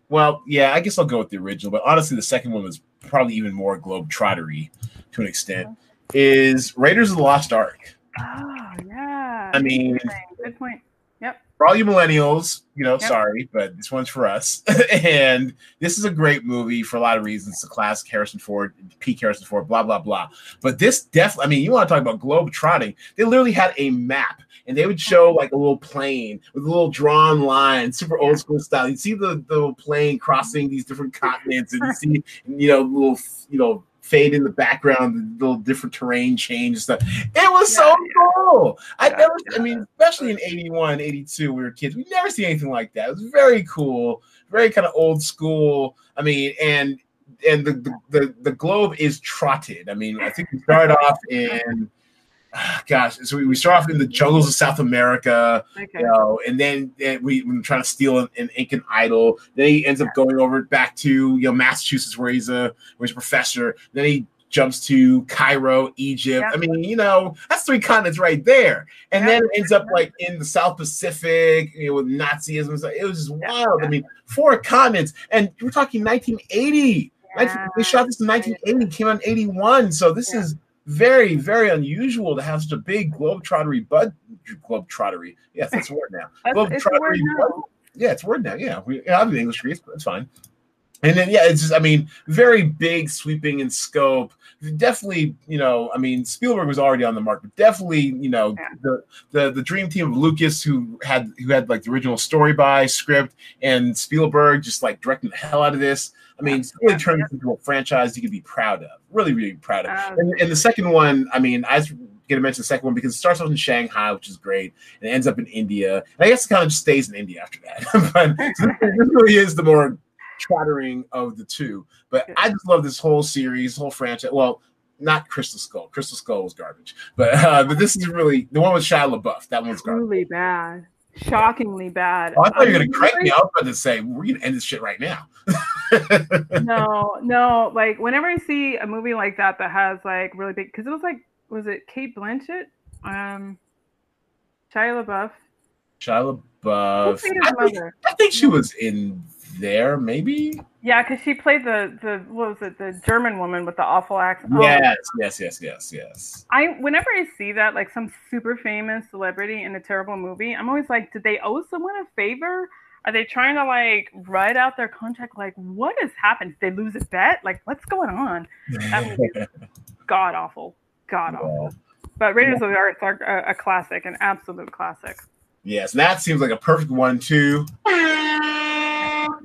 well, yeah, I guess I'll go with the original, but honestly the second one was probably even more globetrottery to an extent, is Raiders of the Lost Ark. Oh, yeah. I mean, good point. Yep. For all you millennials, you know, sorry, but this one's for us. And this is a great movie for a lot of reasons. It's a classic Harrison Ford, peak Harrison Ford, blah, blah, blah. But this definitely, I mean, you want to talk about globetrotting. They literally had a map, and they would show like a little plane with a little drawn line, super old school style. You'd see the plane crossing these different continents, and you see, you know, little, you know, fade in the background, the little different terrain change and stuff. It was so cool. I mean, especially in 81, 82, we were kids. We never seen anything like that. It was very cool, very kind of old school. I mean, and and the globe is trotted. I mean, I think we started off in, gosh, so we start off in the jungles of South America, okay, you know, and then we're trying to steal an Incan idol. Then he ends up going over back to, you know, Massachusetts, where he's a professor. Then he jumps to Cairo, Egypt. Yeah. I mean, you know, that's three continents right there. And then it ends up like in the South Pacific, you know, with Nazism and stuff. It was just wild. Yeah. I mean, four continents, and we're talking 1980. Yeah. They shot this in 1980, came out in 81. So this is very, very unusual to have such a big globetrottery globetrottery. Yes, that's a word now. Globetrottery. Yeah, it's a word now. Yeah, I have the English degree, but it's fine. And then, yeah, it's just, I mean, very big, sweeping in scope. Definitely, you know, I mean, Spielberg was already on the mark, but definitely, you know, the dream team of Lucas, who had like the original story by script, and Spielberg just like directing the hell out of this. I mean, it really turned into a franchise you could be proud of, really, really proud of. And the second one, I mean, I was gonna mention the second one because it starts off in Shanghai, which is great, and it ends up in India. And I guess it kind of just stays in India after that. But it really is the more trottering of the two, but I just love this whole series, whole franchise. Well, not Crystal Skull. Crystal Skull was garbage, but this is really the one with Shia LaBeouf. That one's garbage. Really bad, shockingly bad. Oh, I thought you were gonna crank me out and say we're gonna end this shit right now. No. Like whenever I see a movie like that that has like really big, because it was like, was it Kate Blanchett, Shia LaBeouf? Shia LaBeouf. I think she was in there, maybe. Yeah, because she played the German woman with the awful accent. Yes. Whenever I see that, like some super famous celebrity in a terrible movie, I'm always like, did they owe someone a favor? Are they trying to like ride out their contract? Like, what has happened? Did they lose a bet? Like, what's going on? That movie god awful. But Raiders of the Arts are a classic, an absolute classic. Yes, and that seems like a perfect one too.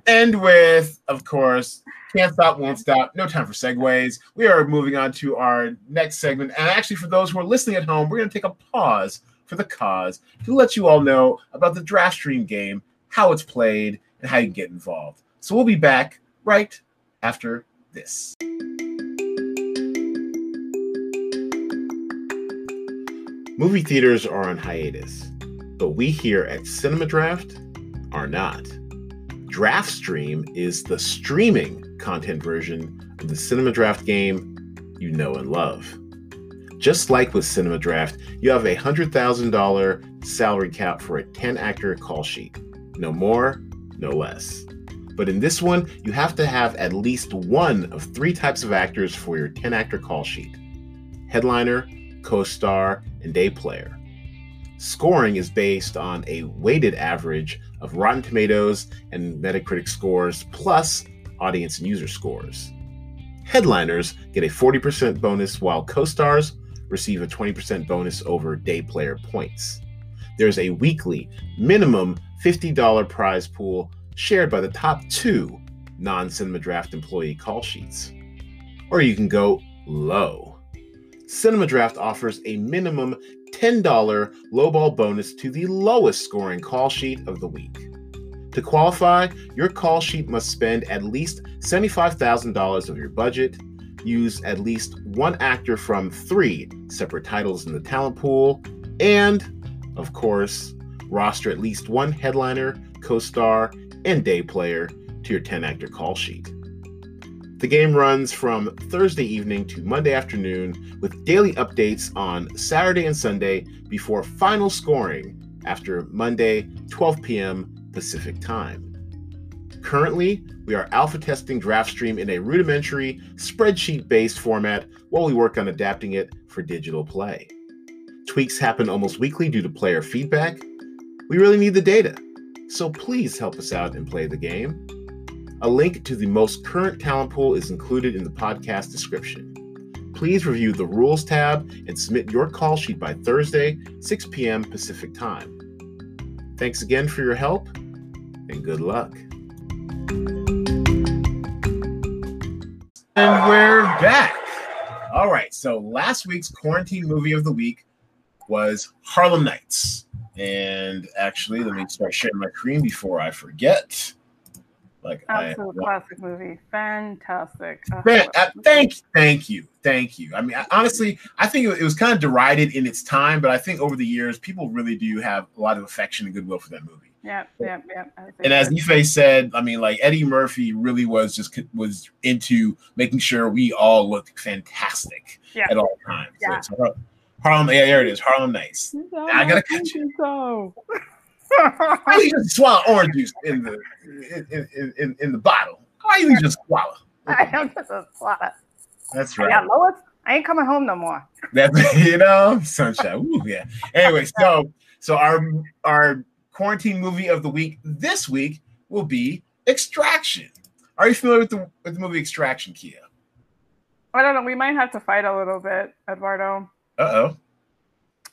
End with, of course, Can't Stop, Won't Stop. No time for segues. We are moving on to our next segment. And actually, for those who are listening at home, we're going to take a pause for the cause to let you all know about the DraftStream game, how it's played, and how you can get involved. So we'll be back right after this. Movie theaters are on hiatus, but we here at CinemaDraft are not. DraftStream is the streaming content version of the CinemaDraft game you know and love. Just like with CinemaDraft, you have a $100,000 salary cap for a 10-actor call sheet. No more, no less. But in this one, you have to have at least one of three types of actors for your 10-actor call sheet: headliner, co-star, and day player. Scoring is based on a weighted average of Rotten Tomatoes and Metacritic scores, plus audience and user scores. Headliners get a 40% bonus, while co-stars receive a 20% bonus over day player points. There's a weekly minimum $50 prize pool shared by the top two non-CinemaDraft employee call sheets. Or you can go low. CinemaDraft offers a minimum $10 lowball bonus to the lowest scoring call sheet of the week. To qualify, your call sheet must spend at least $75,000 of your budget, use at least one actor from three separate titles in the talent pool, and, of course, roster at least one headliner, co-star, and day player to your 10-actor call sheet. The game runs from Thursday evening to Monday afternoon, with daily updates on Saturday and Sunday before final scoring after Monday, 12 p.m. Pacific Time. Currently, we are alpha testing DraftStream in a rudimentary, spreadsheet-based format while we work on adapting it for digital play. Tweaks happen almost weekly due to player feedback. We really need the data, so please help us out and play the game. A link to the most current talent pool is included in the podcast description. Please review the rules tab and submit your call sheet by Thursday, 6 p.m. Pacific Time. Thanks again for your help, and good luck. And we're back. All right, so last week's quarantine movie of the week was Harlem Nights. And actually, let me start sharing my screen before I forget. Like, absolute classic movie, fantastic. Thank you. I mean, honestly, I think it was kind of derided in its time, but I think over the years, people really do have a lot of affection and goodwill for that movie. Yeah. And as Ife said, I mean, like, Eddie Murphy really was just into making sure we all looked fantastic at all times. Yeah. So Harlem, yeah, there it is, Harlem Nights. No, I gotta catch you. So. Why do you just swallow orange juice in the bottle? Why do you just swallow? I am just a swallow. That's right. Yeah, Lois, I ain't coming home no more. That's, you know, sunshine. Ooh, yeah. Anyway, so our quarantine movie of the week this week will be Extraction. Are you familiar with the movie Extraction, Kia? I don't know. We might have to fight a little bit, Eduardo. Uh-oh.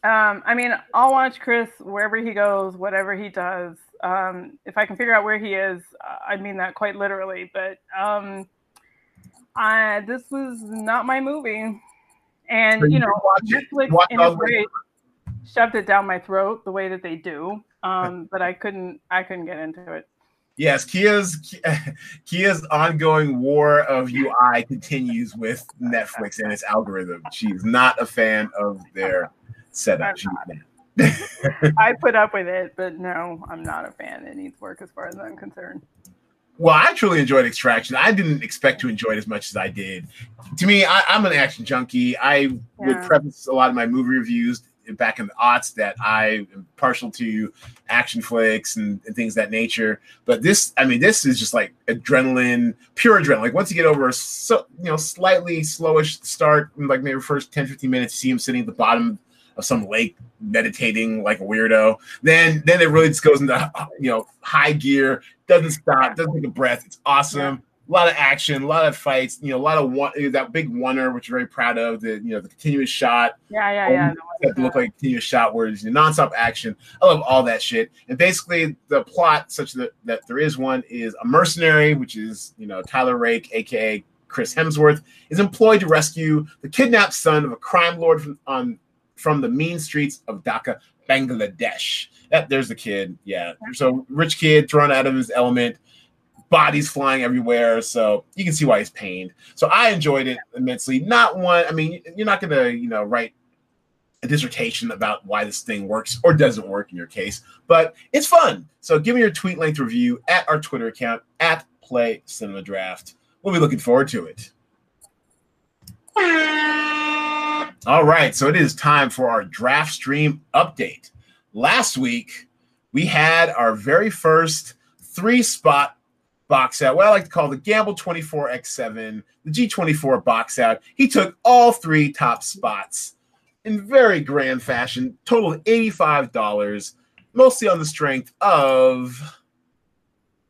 I mean, I'll watch Chris wherever he goes, whatever he does. If I can figure out where he is, I mean that quite literally. But this was not my movie. And, you know, Netflix in a way shoved it down my throat the way that they do. But I couldn't get into it. Yes, Kia's ongoing war of UI continues with Netflix and its algorithm. She's not a fan of their setup. I put up with it, but no, I'm not a fan. It needs work as far as I'm concerned. Well, I truly enjoyed Extraction. I didn't expect to enjoy it as much as I did. To me, I'm an action junkie. I would preface a lot of my movie reviews back in the aughts that I am partial to action flicks and things of that nature. But this, I mean, this is just like adrenaline, pure adrenaline. Like once you get over a slightly slowish start, like maybe first 10, 15 minutes, you see him sitting at the bottom of some lake meditating like a weirdo. Then it really just goes into high gear, doesn't stop, doesn't take a breath. It's awesome. Yeah. A lot of action, a lot of fights, a lot of that big oneer, which I'm very proud of, the continuous shot. That looked like a continuous shot where there's nonstop action. I love all that shit. And basically the plot, such that there is one, is a mercenary, which is, Tyler Rake, a.k.a. Chris Hemsworth, is employed to rescue the kidnapped son of a crime lord from the mean streets of Dhaka, Bangladesh. There's the kid, yeah. So rich kid thrown out of his element. Bodies flying everywhere, so you can see why he's pained. So I enjoyed it immensely. I mean, you're not going to, write a dissertation about why this thing works or doesn't work in your case, but it's fun. So give me your tweet-length review at our Twitter account, @PlayCinemaDraft. We'll be looking forward to it. All right, so it is time for our draft stream update. Last week, we had our very first 3-spot box set, what I like to call the Gamble 24x7, the G24 box out. He took all 3 top spots in very grand fashion, total of $85, mostly on the strength of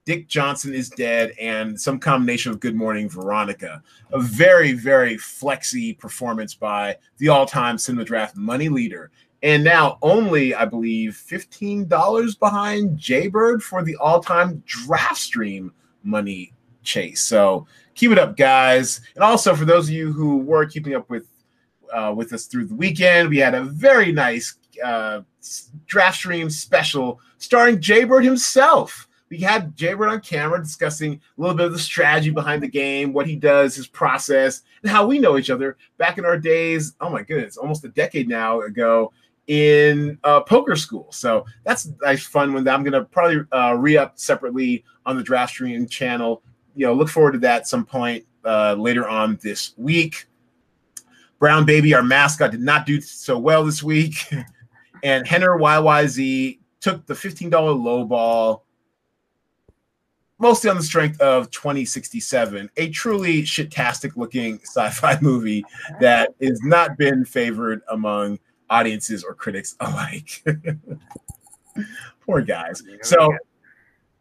Dick Johnson Is Dead and some combination of Good Morning Veronica. A very, very flexy performance by the all-time Cinema Draft money leader. And now only, I believe, $15 behind Jaybird for the all-time draft stream money chase. So keep it up, guys. And also for those of you who were keeping up with us through the weekend, we had a very nice draft stream special starring Jaybird himself. We had Jaybird on camera discussing a little bit of the strategy behind the game, what he does, his process, and how we know each other back in our days. Oh my goodness, almost a decade now ago in poker school. So that's a nice fun one that I'm going to probably re-up separately on the draft stream channel. Look forward to that some point later on this week. Brown Baby, our mascot, did not do so well this week. And Henner YYZ took the $15 low ball, mostly on the strength of 2067, a truly shit-tastic-looking sci-fi movie that has not been favored among audiences or critics alike. Poor guys. So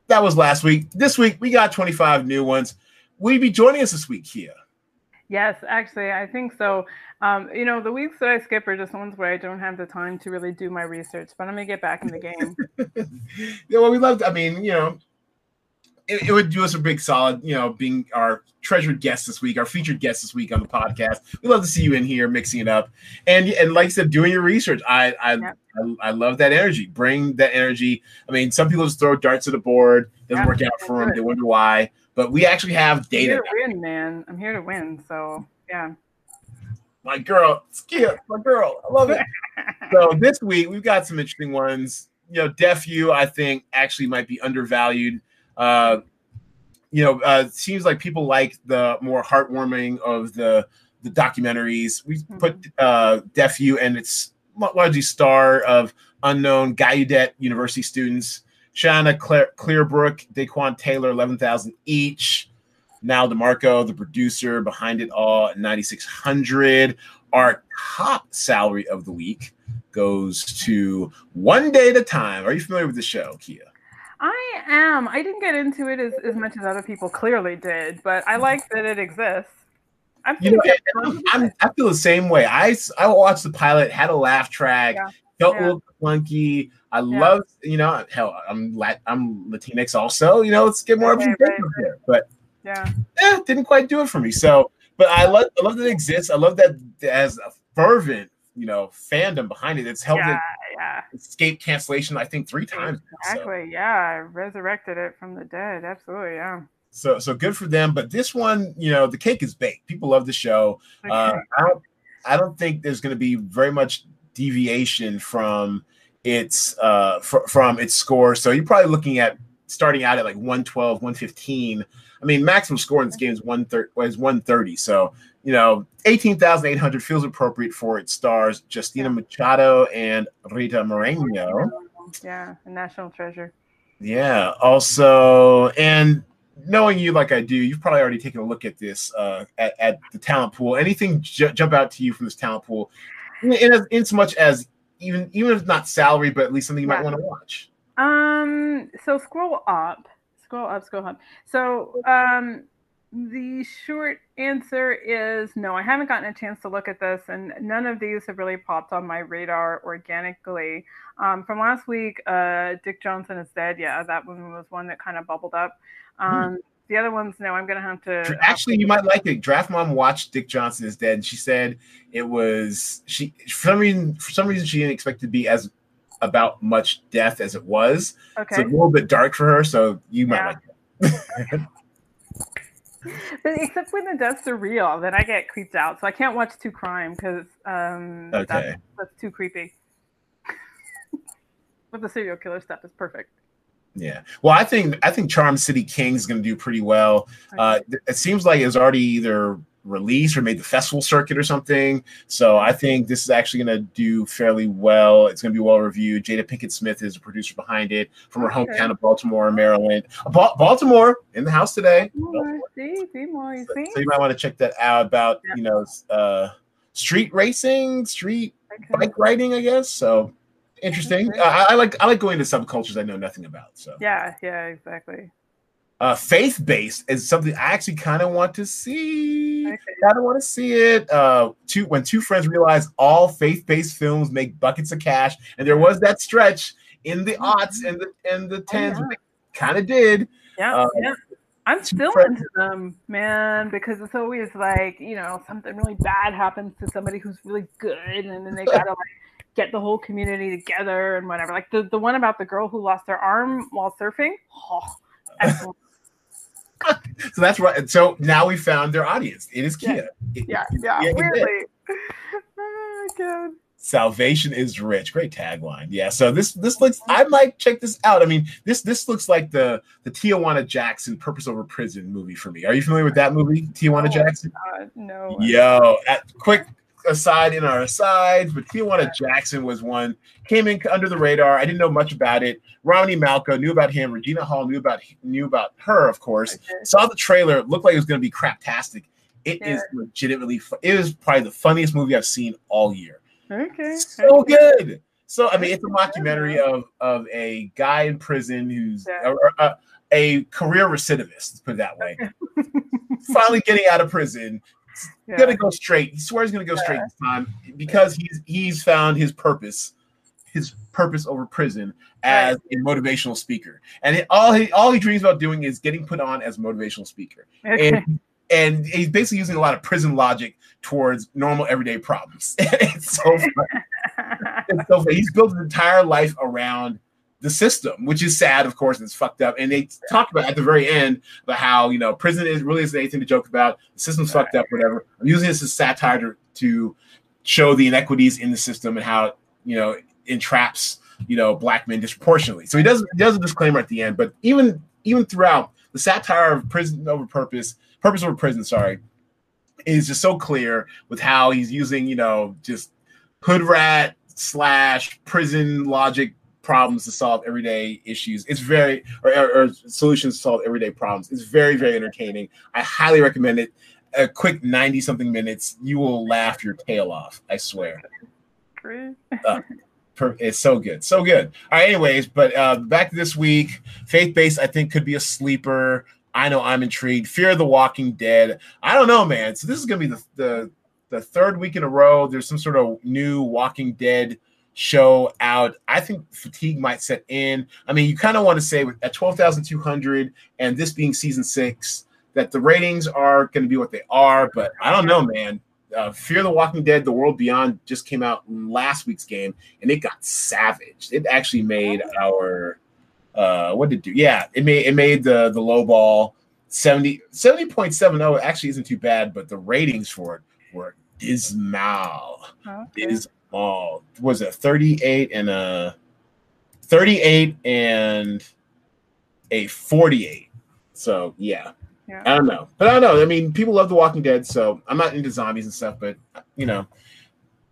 that was last week. This week, we got 25 new ones. Will you be joining us this week, Kia? Yes, actually, I think so. The weeks that I skip are just ones where I don't have the time to really do my research, but I'm going to get back in the game. Yeah, well, we love, I mean, it would do us a big solid, you know, being our treasured guest this week, our featured guest this week on the podcast. We love to see you in here mixing it up, and like I said, doing your research. I love that energy. Bring that energy. I mean, some people just throw darts at the board. Doesn't work out for them. They wonder why. But we actually have data. I'm here to win, man. I'm here to win. So yeah. My girl, Kia, my girl. I love it. So this week we've got some interesting ones. You know, DefU, I think, actually might be undervalued. You know, it seems like people like the more heartwarming of the documentaries. We put DefU and its largely star of unknown Gallaudet University students, Shauna Clearbrook, Daquan Taylor, 11,000 each. Now DeMarco, the producer behind it all, at 9,600. Our top salary of the week goes to One Day at a Time. Are you familiar with the show, Kia? I am. I didn't get into it as much as other people clearly did, but I like that it exists. I feel the same way. I watched the pilot, had a laugh track, felt a little clunky. I love, you know, hell, I'm Latinx also. You know, let's get more of here. But yeah, didn't quite do it for me. So, but I love that it exists. I love that as a fervent, you know, fandom behind it. It's helped it escape cancellation, I think, 3 times. Exactly. Yeah, resurrected it from the dead. Absolutely. Yeah. So good for them. But this one, you know, the cake is baked. People love the show. Okay. I don't think there's going to be very much deviation from its score. So you're probably looking at starting out at like 112, 115. I mean, maximum score in this game is 130. So, you know, 18,800 feels appropriate for its stars, Justina Machado and Rita Moreno. Yeah, a national treasure. Yeah. Also, and knowing you like I do, you've probably already taken a look at this, at the talent pool. Anything jump out to you from this talent pool? In so much as even if not salary, but at least something you might want to watch. So scroll up. So the short answer is no, I haven't gotten a chance to look at this, and none of these have really popped on my radar organically. From last week, Dick Johnson Is Dead. Yeah, that one was one that kind of bubbled up. The other ones, no, I'm going to have to... Actually, you might like it. Draft Mom watched Dick Johnson Is Dead, and she said it was... For some reason, she didn't expect it to be as about much death as it was. Okay. It's a little bit dark for her, so you might like it. But except when the deaths are real, then I get creeped out. So I can't watch true crime because that's too creepy. But the serial killer stuff is perfect. Yeah. Well, I think Charm City King is going to do pretty well. Okay. It seems like it's already either released or made the festival circuit or something. So I think this is actually going to do fairly well. It's going to be well reviewed. Jada Pinkett Smith is the producer behind it from her hometown of Baltimore, Maryland. Baltimore in the house today. So you might want to check that out about, you know, street racing, street bike riding, I guess. So interesting. I like going to subcultures I know nothing about. So yeah, exactly. Faith-based is something I actually kind of want to see. Okay. I don't want to see it. When two friends realize all faith-based films make buckets of cash, and there was that stretch in the aughts and the tens, kind of did. Yeah, I'm still into them, man, because it's always like, you know, something really bad happens to somebody who's really good, and then they gotta like get the whole community together and whatever. Like the one about the girl who lost her arm while surfing. Oh, excellent. So that's right. So now we found their audience. It is Kia. Yeah, really. Oh, my God. Salvation is rich. Great tagline. Yeah. So this looks. I might check this out. I mean, this looks like the Tijuana Jackson Purpose Over Prison movie for me. Are you familiar with that movie, Tijuana Jackson? No. Yo, quick aside in our asides, but Tijuana Jackson was one came in under the radar. I didn't know much about it. Romney Malco, knew about him. Regina Hall knew about her, of course. Saw the trailer. It looked like it was going to be craptastic. It is legitimately. It is probably the funniest movie I've seen all year. Okay, so good. So I mean, it's a mockumentary of a guy in prison who's a career recidivist. Put it that way. Finally getting out of prison. He's gonna go straight. He swears he's gonna go straight this time because he's found his purpose, his purpose over prison as a motivational speaker. And all he dreams about doing is getting put on as a motivational speaker. Okay. And he's basically using a lot of prison logic towards normal everyday problems. It's so funny. It's so funny. He's built his entire life around the system, which is sad, of course, and it's fucked up. And they talk about at the very end about how, you know, prison really isn't anything to joke about. The system's fucked up, whatever. I'm using this as satire to show the inequities in the system and how, you know, entraps, you know, black men disproportionately. So he does a disclaimer at the end, but even throughout, the satire of purpose over prison, is just so clear with how he's using, you know, just hood rat / prison logic problems to solve everyday issues. It's very, or solutions to solve everyday problems. It's very, very entertaining. I highly recommend it. A quick 90-something minutes. You will laugh your tail off. I swear. Great. It's so good. So good. All right, anyways, but back this week, faith-based, I think, could be a sleeper. I know I'm intrigued. Fear the Walking Dead. I don't know, man. So this is going to be the third week in a row. There's some sort of new Walking Dead show out. I think fatigue might set in. I mean, you kind of want to say at 12,200 and this being season 6 that the ratings are going to be what they are. But I don't know, man. Fear the Walking Dead, The World Beyond just came out in last week's game, and it got savaged. It actually made our it made the low ball 70.70 actually isn't too bad, but the ratings for it were dismal. Okay. Dismal. Was it 38 and a 48? So yeah. Yeah. I don't know. But I don't know. I mean, people love The Walking Dead, so I'm not into zombies and stuff, but, you know,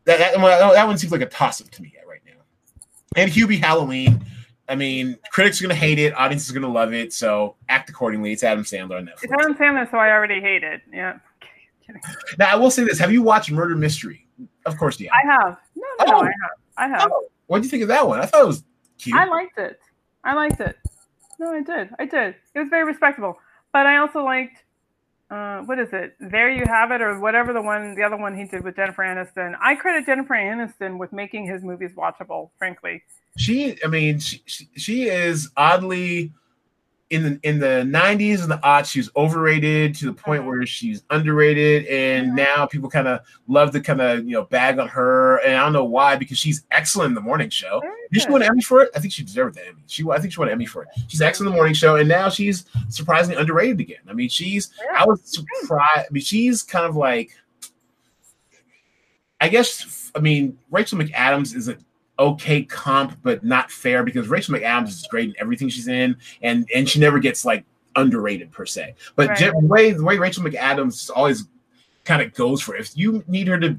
that one seems like a toss-up to me right now. And Hubie Halloween. I mean, critics are going to hate it. Audience is going to love it. So act accordingly. It's Adam Sandler on Netflix. It's Adam Sandler, so I already hate it. Yeah. Now, I will say this. Have you watched Murder Mystery? Of course, yeah. I have. No, I have. Oh, what did you think of that one? I thought it was cute. I liked it. No, I did. It was very respectable. But I also liked, what is it? There You Have It, or whatever the other one he did with Jennifer Aniston. I credit Jennifer Aniston with making his movies watchable, frankly. She is oddly in the 90s and the aughts, she was overrated to the point where she's underrated, and now people kind of love to bag on her, and I don't know why, because she's excellent in The Morning Show. Did she win an Emmy for it? I think she deserved the Emmy. I think she won an Emmy for it. She's excellent in The Morning Show, and now she's surprisingly underrated again. I mean, I was surprised. I mean, she's kind of like, I guess, I mean, Rachel McAdams is an okay comp, but not fair, because Rachel McAdams is great in everything she's in, and she never gets like underrated per se. But the way Rachel McAdams always kind of goes for it. If you need her to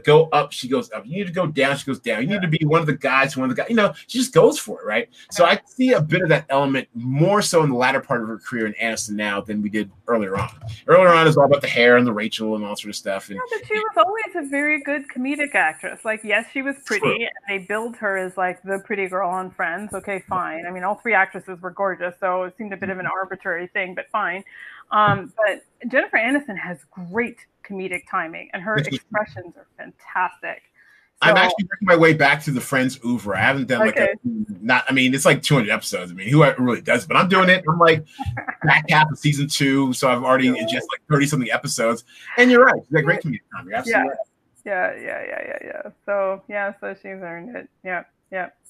go up, she goes up. You need to go down, she goes down. You need to be one of the guys. You know, she just goes for it, right? So I see a bit of that element more so in the latter part of her career in Aniston now than we did earlier on. Earlier on is all about the hair and the Rachel and all sort of stuff. And, yeah, but she was always a very good comedic actress. Like, yes, she was pretty, and they billed her as like the pretty girl on Friends. Okay, fine. I mean, all three actresses were gorgeous, so it seemed a bit of an arbitrary thing, but fine. But Jennifer Aniston has great comedic timing, and her expressions are fantastic. So, I'm actually working my way back to the Friends oeuvre. I haven't done it's like 200 episodes. I mean, who really does it? But I'm doing it. I'm like back half of season 2, so I've already ingested like 30-something episodes. And you're right, she's got great comedic timing. Absolutely. Yeah. So she's earned it. Yeah.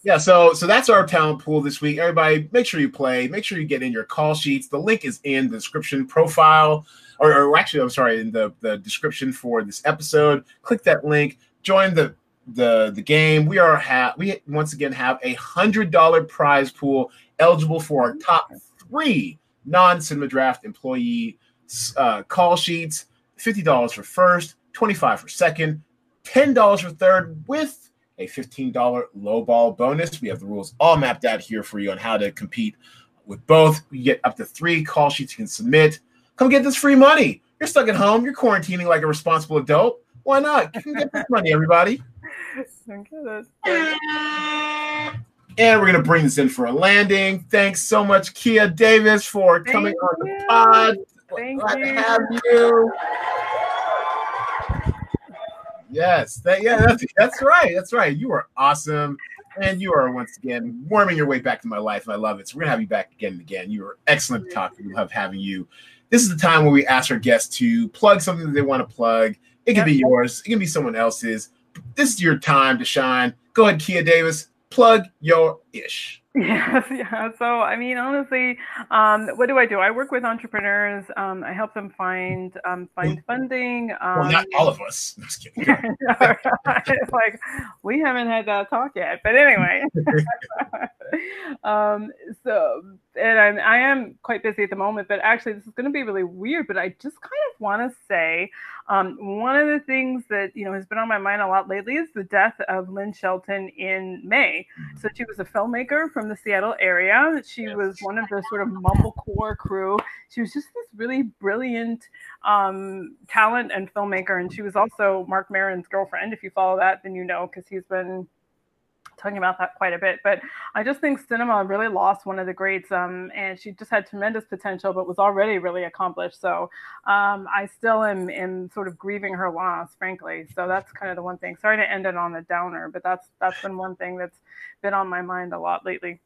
Yeah, so that's our talent pool this week. Everybody, make sure you play. Make sure you get in your call sheets. The link is in the description profile, in the description for this episode. Click that link. Join the game. We once again have a $100 prize pool eligible for our top 3 non-Cinema Draft employee call sheets. $50 for first, $25 for second, $10 for third, with a $15 low ball bonus. We have the rules all mapped out here for you on how to compete with both. You get up to 3 call sheets you can submit. Come get this free money. You're stuck at home. You're quarantining like a responsible adult. Why not? You can get this money, everybody. And we're going to bring this in for a landing. Thanks so much, Kia Davis, for coming on the pod. Glad to have you. Yes, that's right. You are awesome. And you are once again warming your way back to my life, and I love it. So we're gonna have you back again and again. You are excellent to talk to. We love having you. This is the time where we ask our guests to plug something that they want to plug. It can be yours, it can be someone else's. This is your time to shine. Go ahead, Kia Davis, plug your ish. Yes. So, I mean, honestly, what do? I work with entrepreneurs. I help them find funding. Well, not all of us. I'm just kidding. It's like, we haven't had that talk yet. But anyway. And I am quite busy at the moment, but actually this is going to be really weird, but I just kind of want to say one of the things that, you know, has been on my mind a lot lately is the death of Lynn Shelton in May. So she was a filmmaker from the Seattle area. She was one of the sort of mumblecore crew. She was just this really brilliant talent and filmmaker. And she was also Marc Maron's girlfriend. If you follow that, then you know, because he's been talking about that quite a bit, but I just think cinema really lost one of the greats, and she just had tremendous potential, but was already really accomplished. So I still am sort of grieving her loss, frankly. So that's kind of the one thing. Sorry to end it on a downer, but that's been one thing that's been on my mind a lot lately.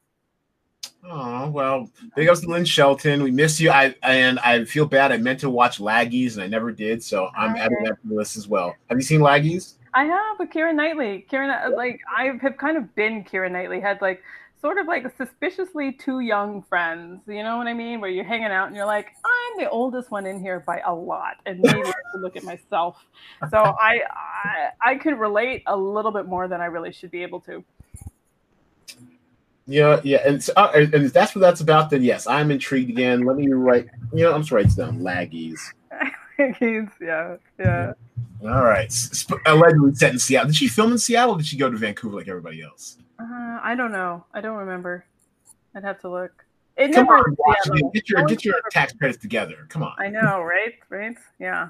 Oh, well, big ups to Lynn Shelton. We miss you. I feel bad. I meant to watch Laggies and I never did. So I'm adding that to the list as well. Have you seen Laggies? I have, with Keira Knightley. I have kind of been Keira Knightley, had like sort of like suspiciously too young friends, you know what I mean? Where you're hanging out and you're like, I'm the oldest one in here by a lot, and maybe I should look at myself. So I could relate a little bit more than I really should be able to. Yeah, and so, and if that's what that's about, then yes, I'm intrigued again. Let me write. You know, I'm just writing down Laggies. Laggies, yeah. All right. Allegedly set in Seattle. Did she film in Seattle, or did she go to Vancouver like everybody else? I don't know. I don't remember. I'd have to look. Get your tax credits together. Come on. I know, right? Right? Yeah.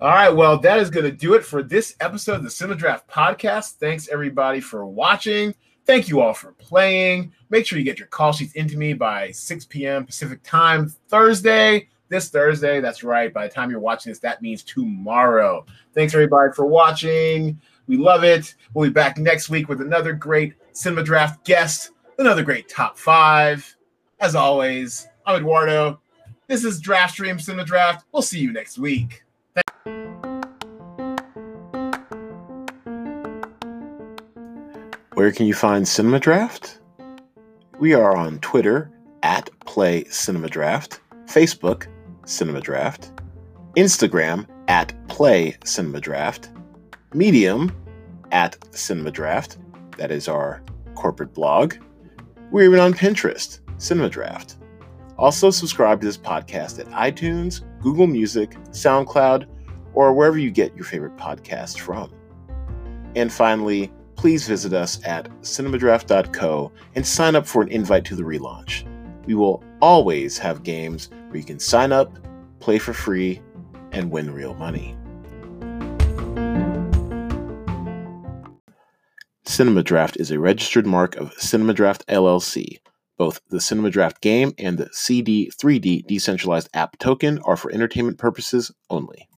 All right. Well, that is going to do it for this episode of the Cinema Draft Podcast. Thanks, everybody, for watching. Thank you all for playing. Make sure you get your call sheets into me by 6 p.m. Pacific time Thursday. This Thursday, that's right. By the time you're watching this, that means tomorrow. Thanks, everybody, for watching. We love it. We'll be back next week with another great Cinema Draft guest, another great top five. As always, I'm Eduardo. This is DraftStream Cinema Draft. We'll see you next week. Where can you find Cinema Draft? We are on Twitter, @PlayCinemaDraft, Facebook, Cinema Draft, Instagram @PlayCinemaDraft, Medium @CinemaDraft, that is our corporate blog. We're even on Pinterest, Cinema Draft. Also subscribe to this podcast at iTunes, Google Music, SoundCloud, or wherever you get your favorite podcasts from. And finally, please visit us at cinemadraft.co and sign up for an invite to the relaunch. We will always have games where you can sign up, play for free, and win real money. Cinema Draft is a registered mark of Cinema Draft LLC. Both the Cinema Draft game and the CD 3D decentralized app token are for entertainment purposes only.